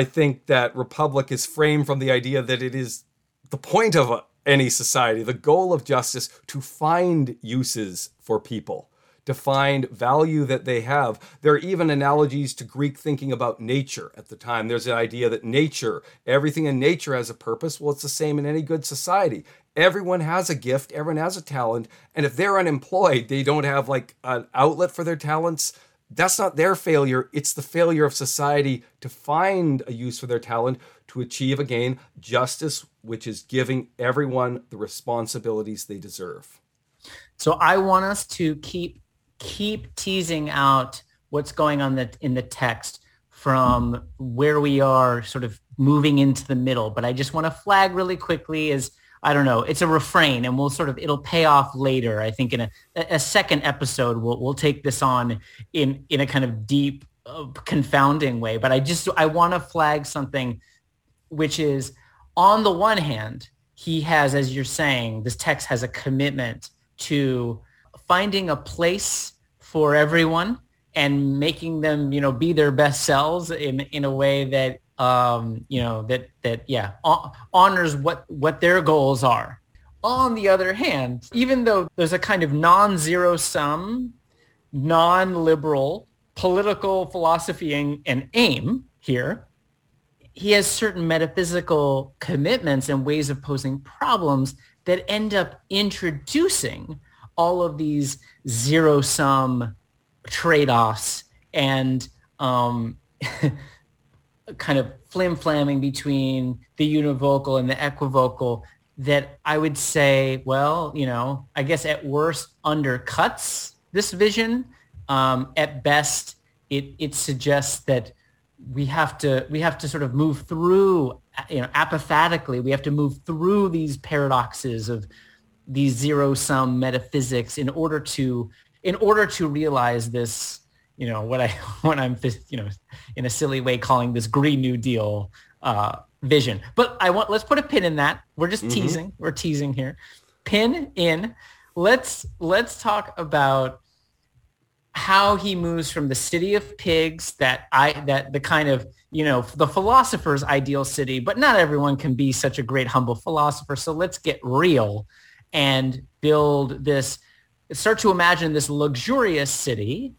I think that Republic is framed from the idea that it is the point of any society, the goal of justice, to find uses for people, to find value that they have. There are even analogies to Greek thinking about nature at the time. There's an idea that nature, everything in nature has a purpose. Well, it's the same in any good society. Everyone has a gift, everyone has a talent, and if they're unemployed, they don't have like an outlet for their talents, that's not their failure, it's the failure of society to find a use for their talent to achieve, again, justice, which is giving everyone the responsibilities they deserve. So I want us to keep keep teasing out what's going on in the text from where we are sort of moving into the middle, but I just want to flag really quickly as I don't know. It's a refrain, and we'll sort of it'll pay off later. I think in a, a second episode, we'll we'll take this on in in a kind of deep, uh, confounding way. But I just I want to flag something, which is on the one hand, he has, as you're saying, this text has a commitment to finding a place for everyone and making them, you know, be their best selves in in a way that. Um, you know, that, that yeah, honors what, what their goals are. On the other hand, even though there's a kind of non-zero sum, non-liberal political philosophy and aim here, he has certain metaphysical commitments and ways of posing problems that end up introducing all of these zero sum trade-offs and um, kind of flim-flamming between the univocal and the equivocal that I would say, well, you know, I guess at worst undercuts this vision. Um, at best, it it suggests that we have to we have to sort of move through, you know, apophatically. We have to move through these paradoxes of these zero-sum metaphysics in order to in order to realize this. You know, what I, when I'm, you know, in a silly way calling this Green New Deal uh, vision. But I want, let's put a pin in that. We're just mm-hmm. teasing. We're teasing here. Pin in. Let's, let's talk about how he moves from the city of pigs that I, that the kind of, you know, the philosopher's ideal city, but not everyone can be such a great humble philosopher. So let's get real and build this, start to imagine this luxurious city.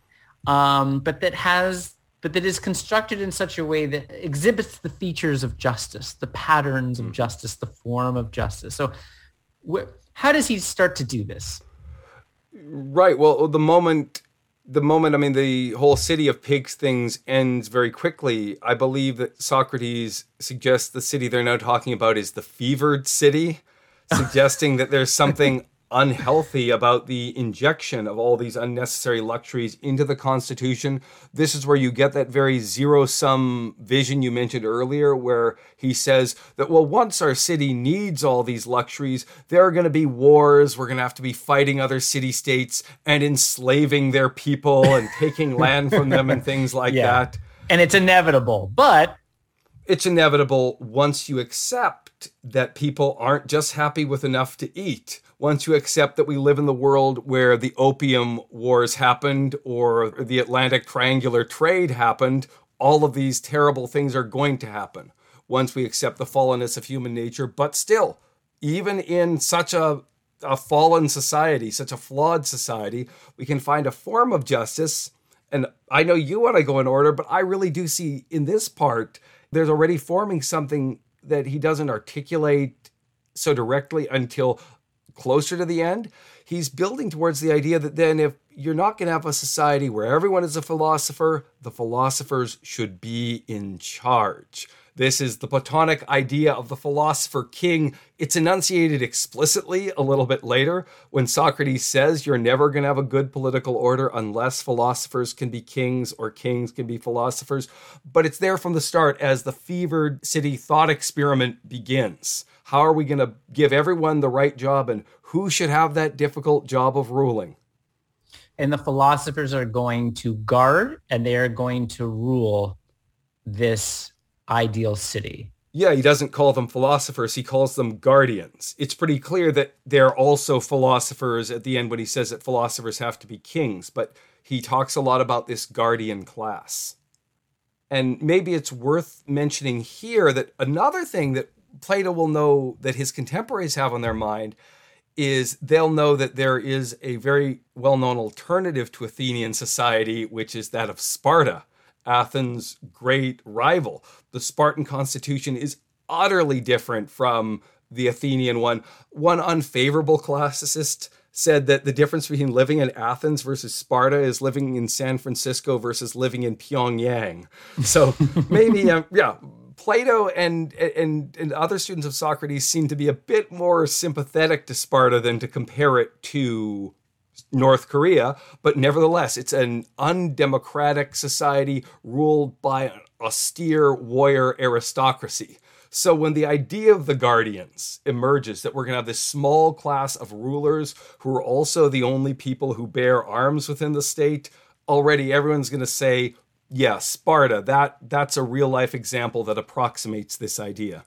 Um, but that has but that is constructed in such a way that exhibits the features of justice, the patterns of justice, the form of justice. So wh- how does he start to do this? Right. Well, the moment, the moment, I mean, the whole city of pigs things ends very quickly. I believe that Socrates suggests the city they're now talking about is the fevered city, suggesting that there's something unhealthy about the injection of all these unnecessary luxuries into the Constitution. This is where you get that very zero-sum vision you mentioned earlier, where he says that, well, once our city needs all these luxuries, there are going to be wars, we're going to have to be fighting other city-states and enslaving their people and taking land from them and things like yeah. that. And it's inevitable, but... It's inevitable once you accept that people aren't just happy with enough to eat. Once you accept that we live in the world where the opium wars happened or the Atlantic triangular trade happened, all of these terrible things are going to happen. Once we accept the fallenness of human nature, but still, even in such a, a fallen society, such a flawed society, we can find a form of justice. And I know you want to go in order, but I really do see in this part, there's already forming something that he doesn't articulate so directly until closer to the end. He's building towards the idea that then if you're not going to have a society where everyone is a philosopher, the philosophers should be in charge. This is the Platonic idea of the philosopher king. It's enunciated explicitly a little bit later when Socrates says you're never going to have a good political order unless philosophers can be kings or kings can be philosophers. But it's there from the start as the fevered city thought experiment begins. How are we going to give everyone the right job and who should have that difficult job of ruling? And the philosophers are going to guard and they are going to rule this ideal city. Yeah, he doesn't call them philosophers. He calls them guardians. It's pretty clear that they're also philosophers at the end when he says that philosophers have to be kings, but he talks a lot about this guardian class. And maybe it's worth mentioning here that another thing that Plato will know that his contemporaries have on their mind is they'll know that there is a very well-known alternative to Athenian society, which is that of Sparta, Athens' great rival. The Spartan constitution is utterly different from the Athenian one. One unfavorable classicist said that the difference between living in Athens versus Sparta is living in San Francisco versus living in Pyongyang. So maybe, um, yeah, Plato and, and, and other students of Socrates seem to be a bit more sympathetic to Sparta than to compare it to North Korea, but nevertheless, it's an undemocratic society ruled by an austere warrior aristocracy. So when the idea of the guardians emerges, that we're going to have this small class of rulers who are also the only people who bear arms within the state, already everyone's going to say, yeah, Sparta, that, that's a real-life example that approximates this idea.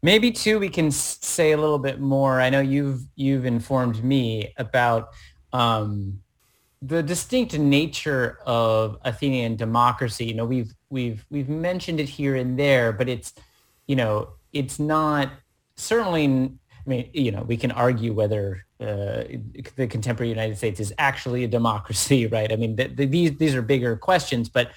Maybe, too, we can say a little bit more. I know you've you've informed me about um, the distinct nature of Athenian democracy. You know, we've we've we've mentioned it here and there, but it's, you know, it's not certainly. I mean, you know, we can argue whether uh, the contemporary United States is actually a democracy, right? I mean, th- th- these these are bigger questions, but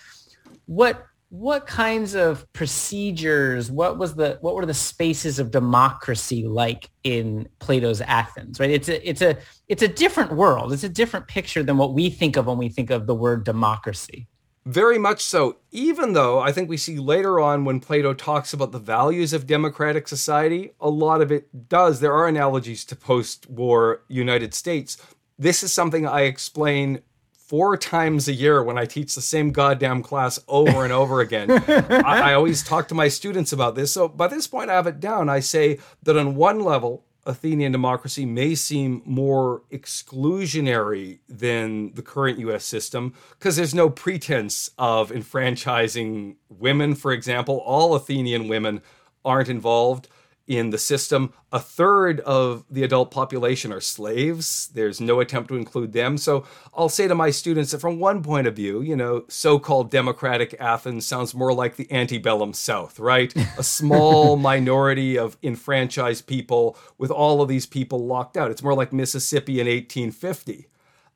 what. What kinds of procedures, what was the, what were the spaces of democracy like in Plato's Athens, right? It's a, it's a, it's a different world. It's a different picture than what we think of when we think of the word democracy. Very much so, even though I think we see later on when Plato talks about the values of democratic society, a lot of it does. There are analogies to post-war United States. This is something I explain four times a year when I teach the same goddamn class over and over again. I, I always talk to my students about this. So by this point, I have it down. I say that on one level, Athenian democracy may seem more exclusionary than the current U S system because there's no pretense of enfranchising women, for example. All Athenian women aren't involved in the system. A third of the adult population are slaves. There's no attempt to include them. So I'll say to my students that from one point of view, you know, so-called democratic Athens sounds more like the antebellum South, right? A small minority of enfranchised people with all of these people locked out. It's more like Mississippi in eighteen fifty.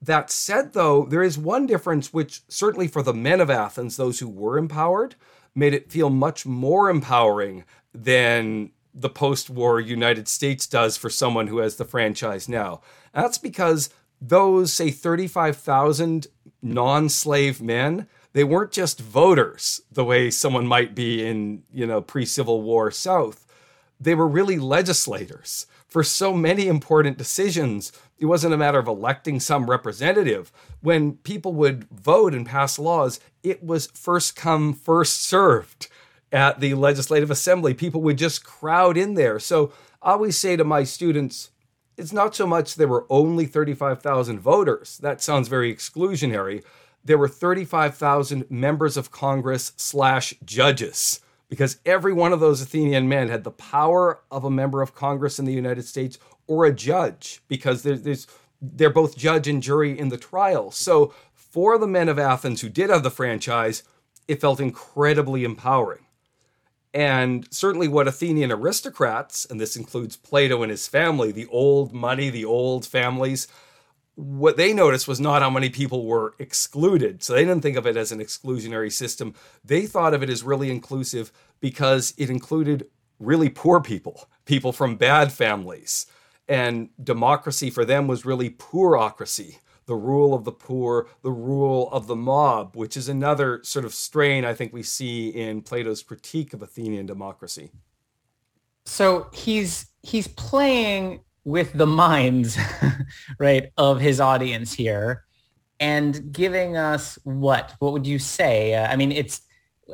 That said, though, there is one difference which, certainly for the men of Athens, those who were empowered, made it feel much more empowering than the post-war United States does for someone who has the franchise now. That's because those, say, thirty-five thousand non-slave men, they weren't just voters the way someone might be in, you know, pre-Civil War South. They were really legislators. For so many important decisions, it wasn't a matter of electing some representative. When people would vote and pass laws, it was first come, first served at the legislative assembly. People would just crowd in there. So I always say to my students, it's not so much there were only thirty-five thousand voters. That sounds very exclusionary. There were thirty-five thousand members of Congress slash judges, because every one of those Athenian men had the power of a member of Congress in the United States or a judge, because there's, there's, they're both judge and jury in the trial. So for the men of Athens who did have the franchise, it felt incredibly empowering. And certainly what Athenian aristocrats, and this includes Plato and his family, the old money, the old families, what they noticed was not how many people were excluded. So they didn't think of it as an exclusionary system. They thought of it as really inclusive because it included really poor people, people from bad families. And democracy for them was really poorocracy, the rule of the poor, the rule of the mob, which is another sort of strain I think we see in Plato's critique of Athenian democracy. So he's he's playing with the minds, right, of his audience here, and giving us what? What would you say? Uh, I mean, it's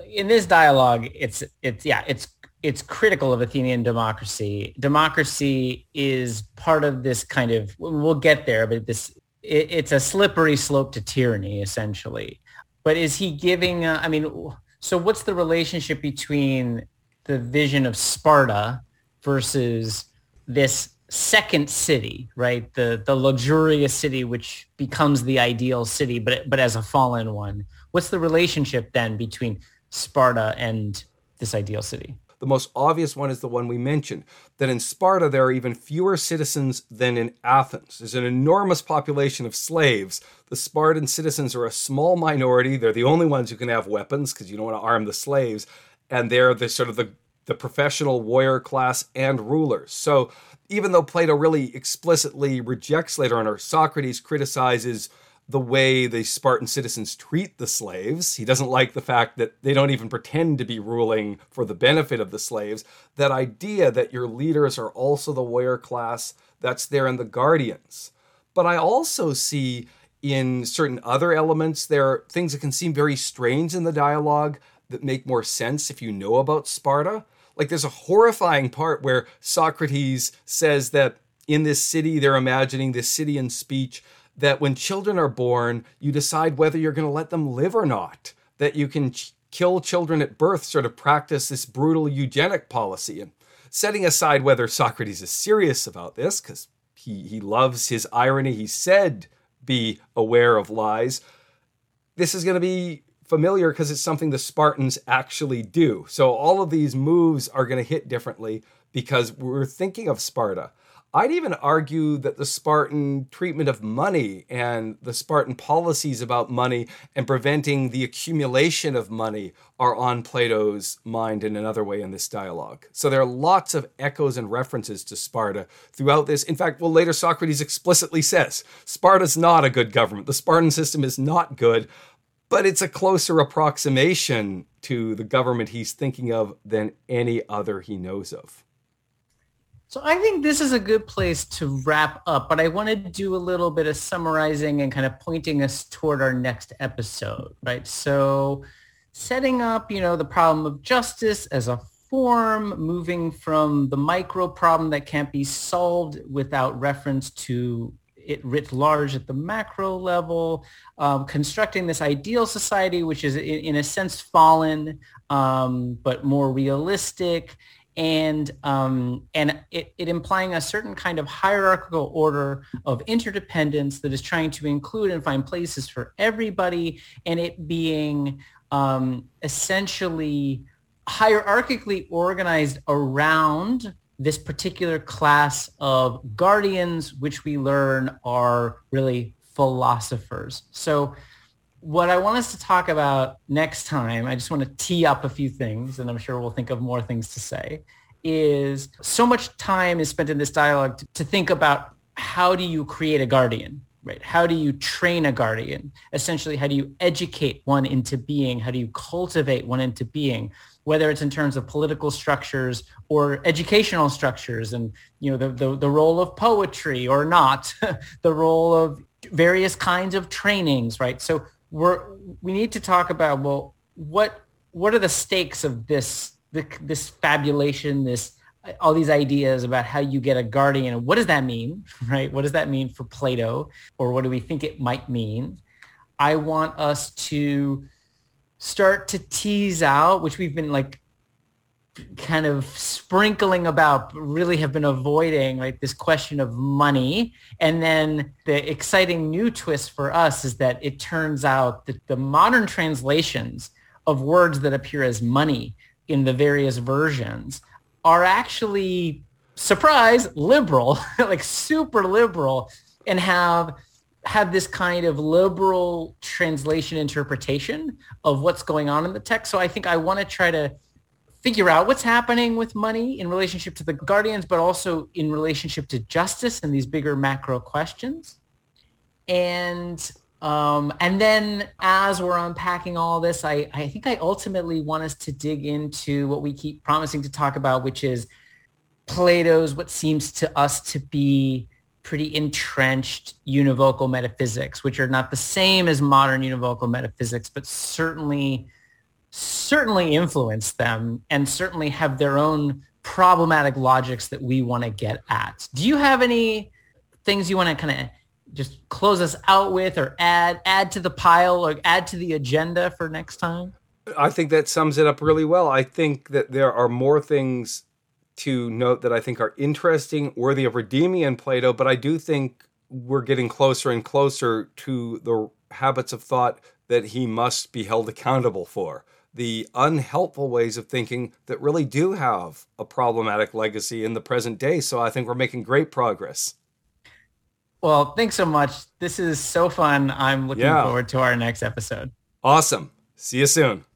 in this dialogue, it's it's yeah, it's it's critical of Athenian democracy. Democracy is part of this kind of, we'll get there, but this it, it's a slippery slope to tyranny, essentially. But is he giving? Uh, I mean, so what's the relationship between the vision of Sparta versus this second city, right? The the luxurious city, which becomes the ideal city, but but as a fallen one. What's the relationship then between Sparta and this ideal city? The most obvious one is the one we mentioned, that in Sparta, there are even fewer citizens than in Athens. There's an enormous population of slaves. The Spartan citizens are a small minority. They're the only ones who can have weapons because you don't want to arm the slaves. And they're the sort of the, the professional warrior class and rulers. So even though Plato really explicitly rejects later on, or Socrates criticizes the way the Spartan citizens treat the slaves, he doesn't like the fact that they don't even pretend to be ruling for the benefit of the slaves. That idea that your leaders are also the warrior class, that's there in the guardians. But I also see in certain other elements, there are things that can seem very strange in the dialogue that make more sense if you know about Sparta. Like there's a horrifying part where Socrates says that in this city, they're imagining this city in speech, that when children are born, you decide whether you're going to let them live or not, that you can ch- kill children at birth, sort of practice this brutal eugenic policy. And setting aside whether Socrates is serious about this, because he, he loves his irony, he said, be aware of lies, this is going to be familiar because it's something the Spartans actually do. So all of these moves are going to hit differently because we're thinking of Sparta. I'd even argue that the Spartan treatment of money and the Spartan policies about money and preventing the accumulation of money are on Plato's mind in another way in this dialogue. So there are lots of echoes and references to Sparta throughout this. In fact, well, later Socrates explicitly says, Sparta's not a good government. The Spartan system is not good. But it's a closer approximation to the government he's thinking of than any other he knows of. So I think this is a good place to wrap up, but I want to do a little bit of summarizing and kind of pointing us toward our next episode, right? So setting up, you know, the problem of justice as a form, moving from the micro problem that can't be solved without reference to it writ large at the macro level, um, constructing this ideal society, which is in, in a sense fallen, um, but more realistic, and um, and it, it implying a certain kind of hierarchical order of interdependence that is trying to include and find places for everybody, and it being um, essentially hierarchically organized around this particular class of guardians, which we learn are really philosophers. So what I want us to talk about next time, I just want to tee up a few things, and I'm sure we'll think of more things to say, is so much time is spent in this dialogue to, to think about how do you create a guardian, right? How do you train a guardian? Essentially, how do you educate one into being? How do you cultivate one into being? Whether it's in terms of political structures or educational structures, and you know the the, the role of poetry or not, the role of various kinds of trainings, right? So we're we need to talk about, well, what what are the stakes of this this fabulation, this all these ideas about how you get a guardian? What does that mean, right? What does that mean for Plato, or what do we think it might mean? I want us to start to tease out, which we've been like kind of sprinkling about, really have been avoiding, like this question of money. And then the exciting new twist for us is that it turns out that the modern translations of words that appear as money in the various versions are actually, surprise, liberal, like super liberal, and have have this kind of liberal translation interpretation of what's going on in the text. So I think I want to try to figure out what's happening with money in relationship to the guardians, but also in relationship to justice and these bigger macro questions. And um, and then as we're unpacking all this, I, I think I ultimately want us to dig into what we keep promising to talk about, which is Plato's, what seems to us to be pretty entrenched univocal metaphysics, which are not the same as modern univocal metaphysics, but certainly, certainly influence them and certainly have their own problematic logics that we want to get at. Do you have any things you want to kind of just close us out with, or add, add to the pile, or add to the agenda for next time? I think that sums it up really well. I think that there are more things to note that I think are interesting, worthy of redeeming in Plato, but I do think we're getting closer and closer to the habits of thought that he must be held accountable for. The unhelpful ways of thinking that really do have a problematic legacy in the present day. So I think we're making great progress. Well, thanks so much. This is so fun. I'm looking yeah. forward to our next episode. Awesome. See you soon.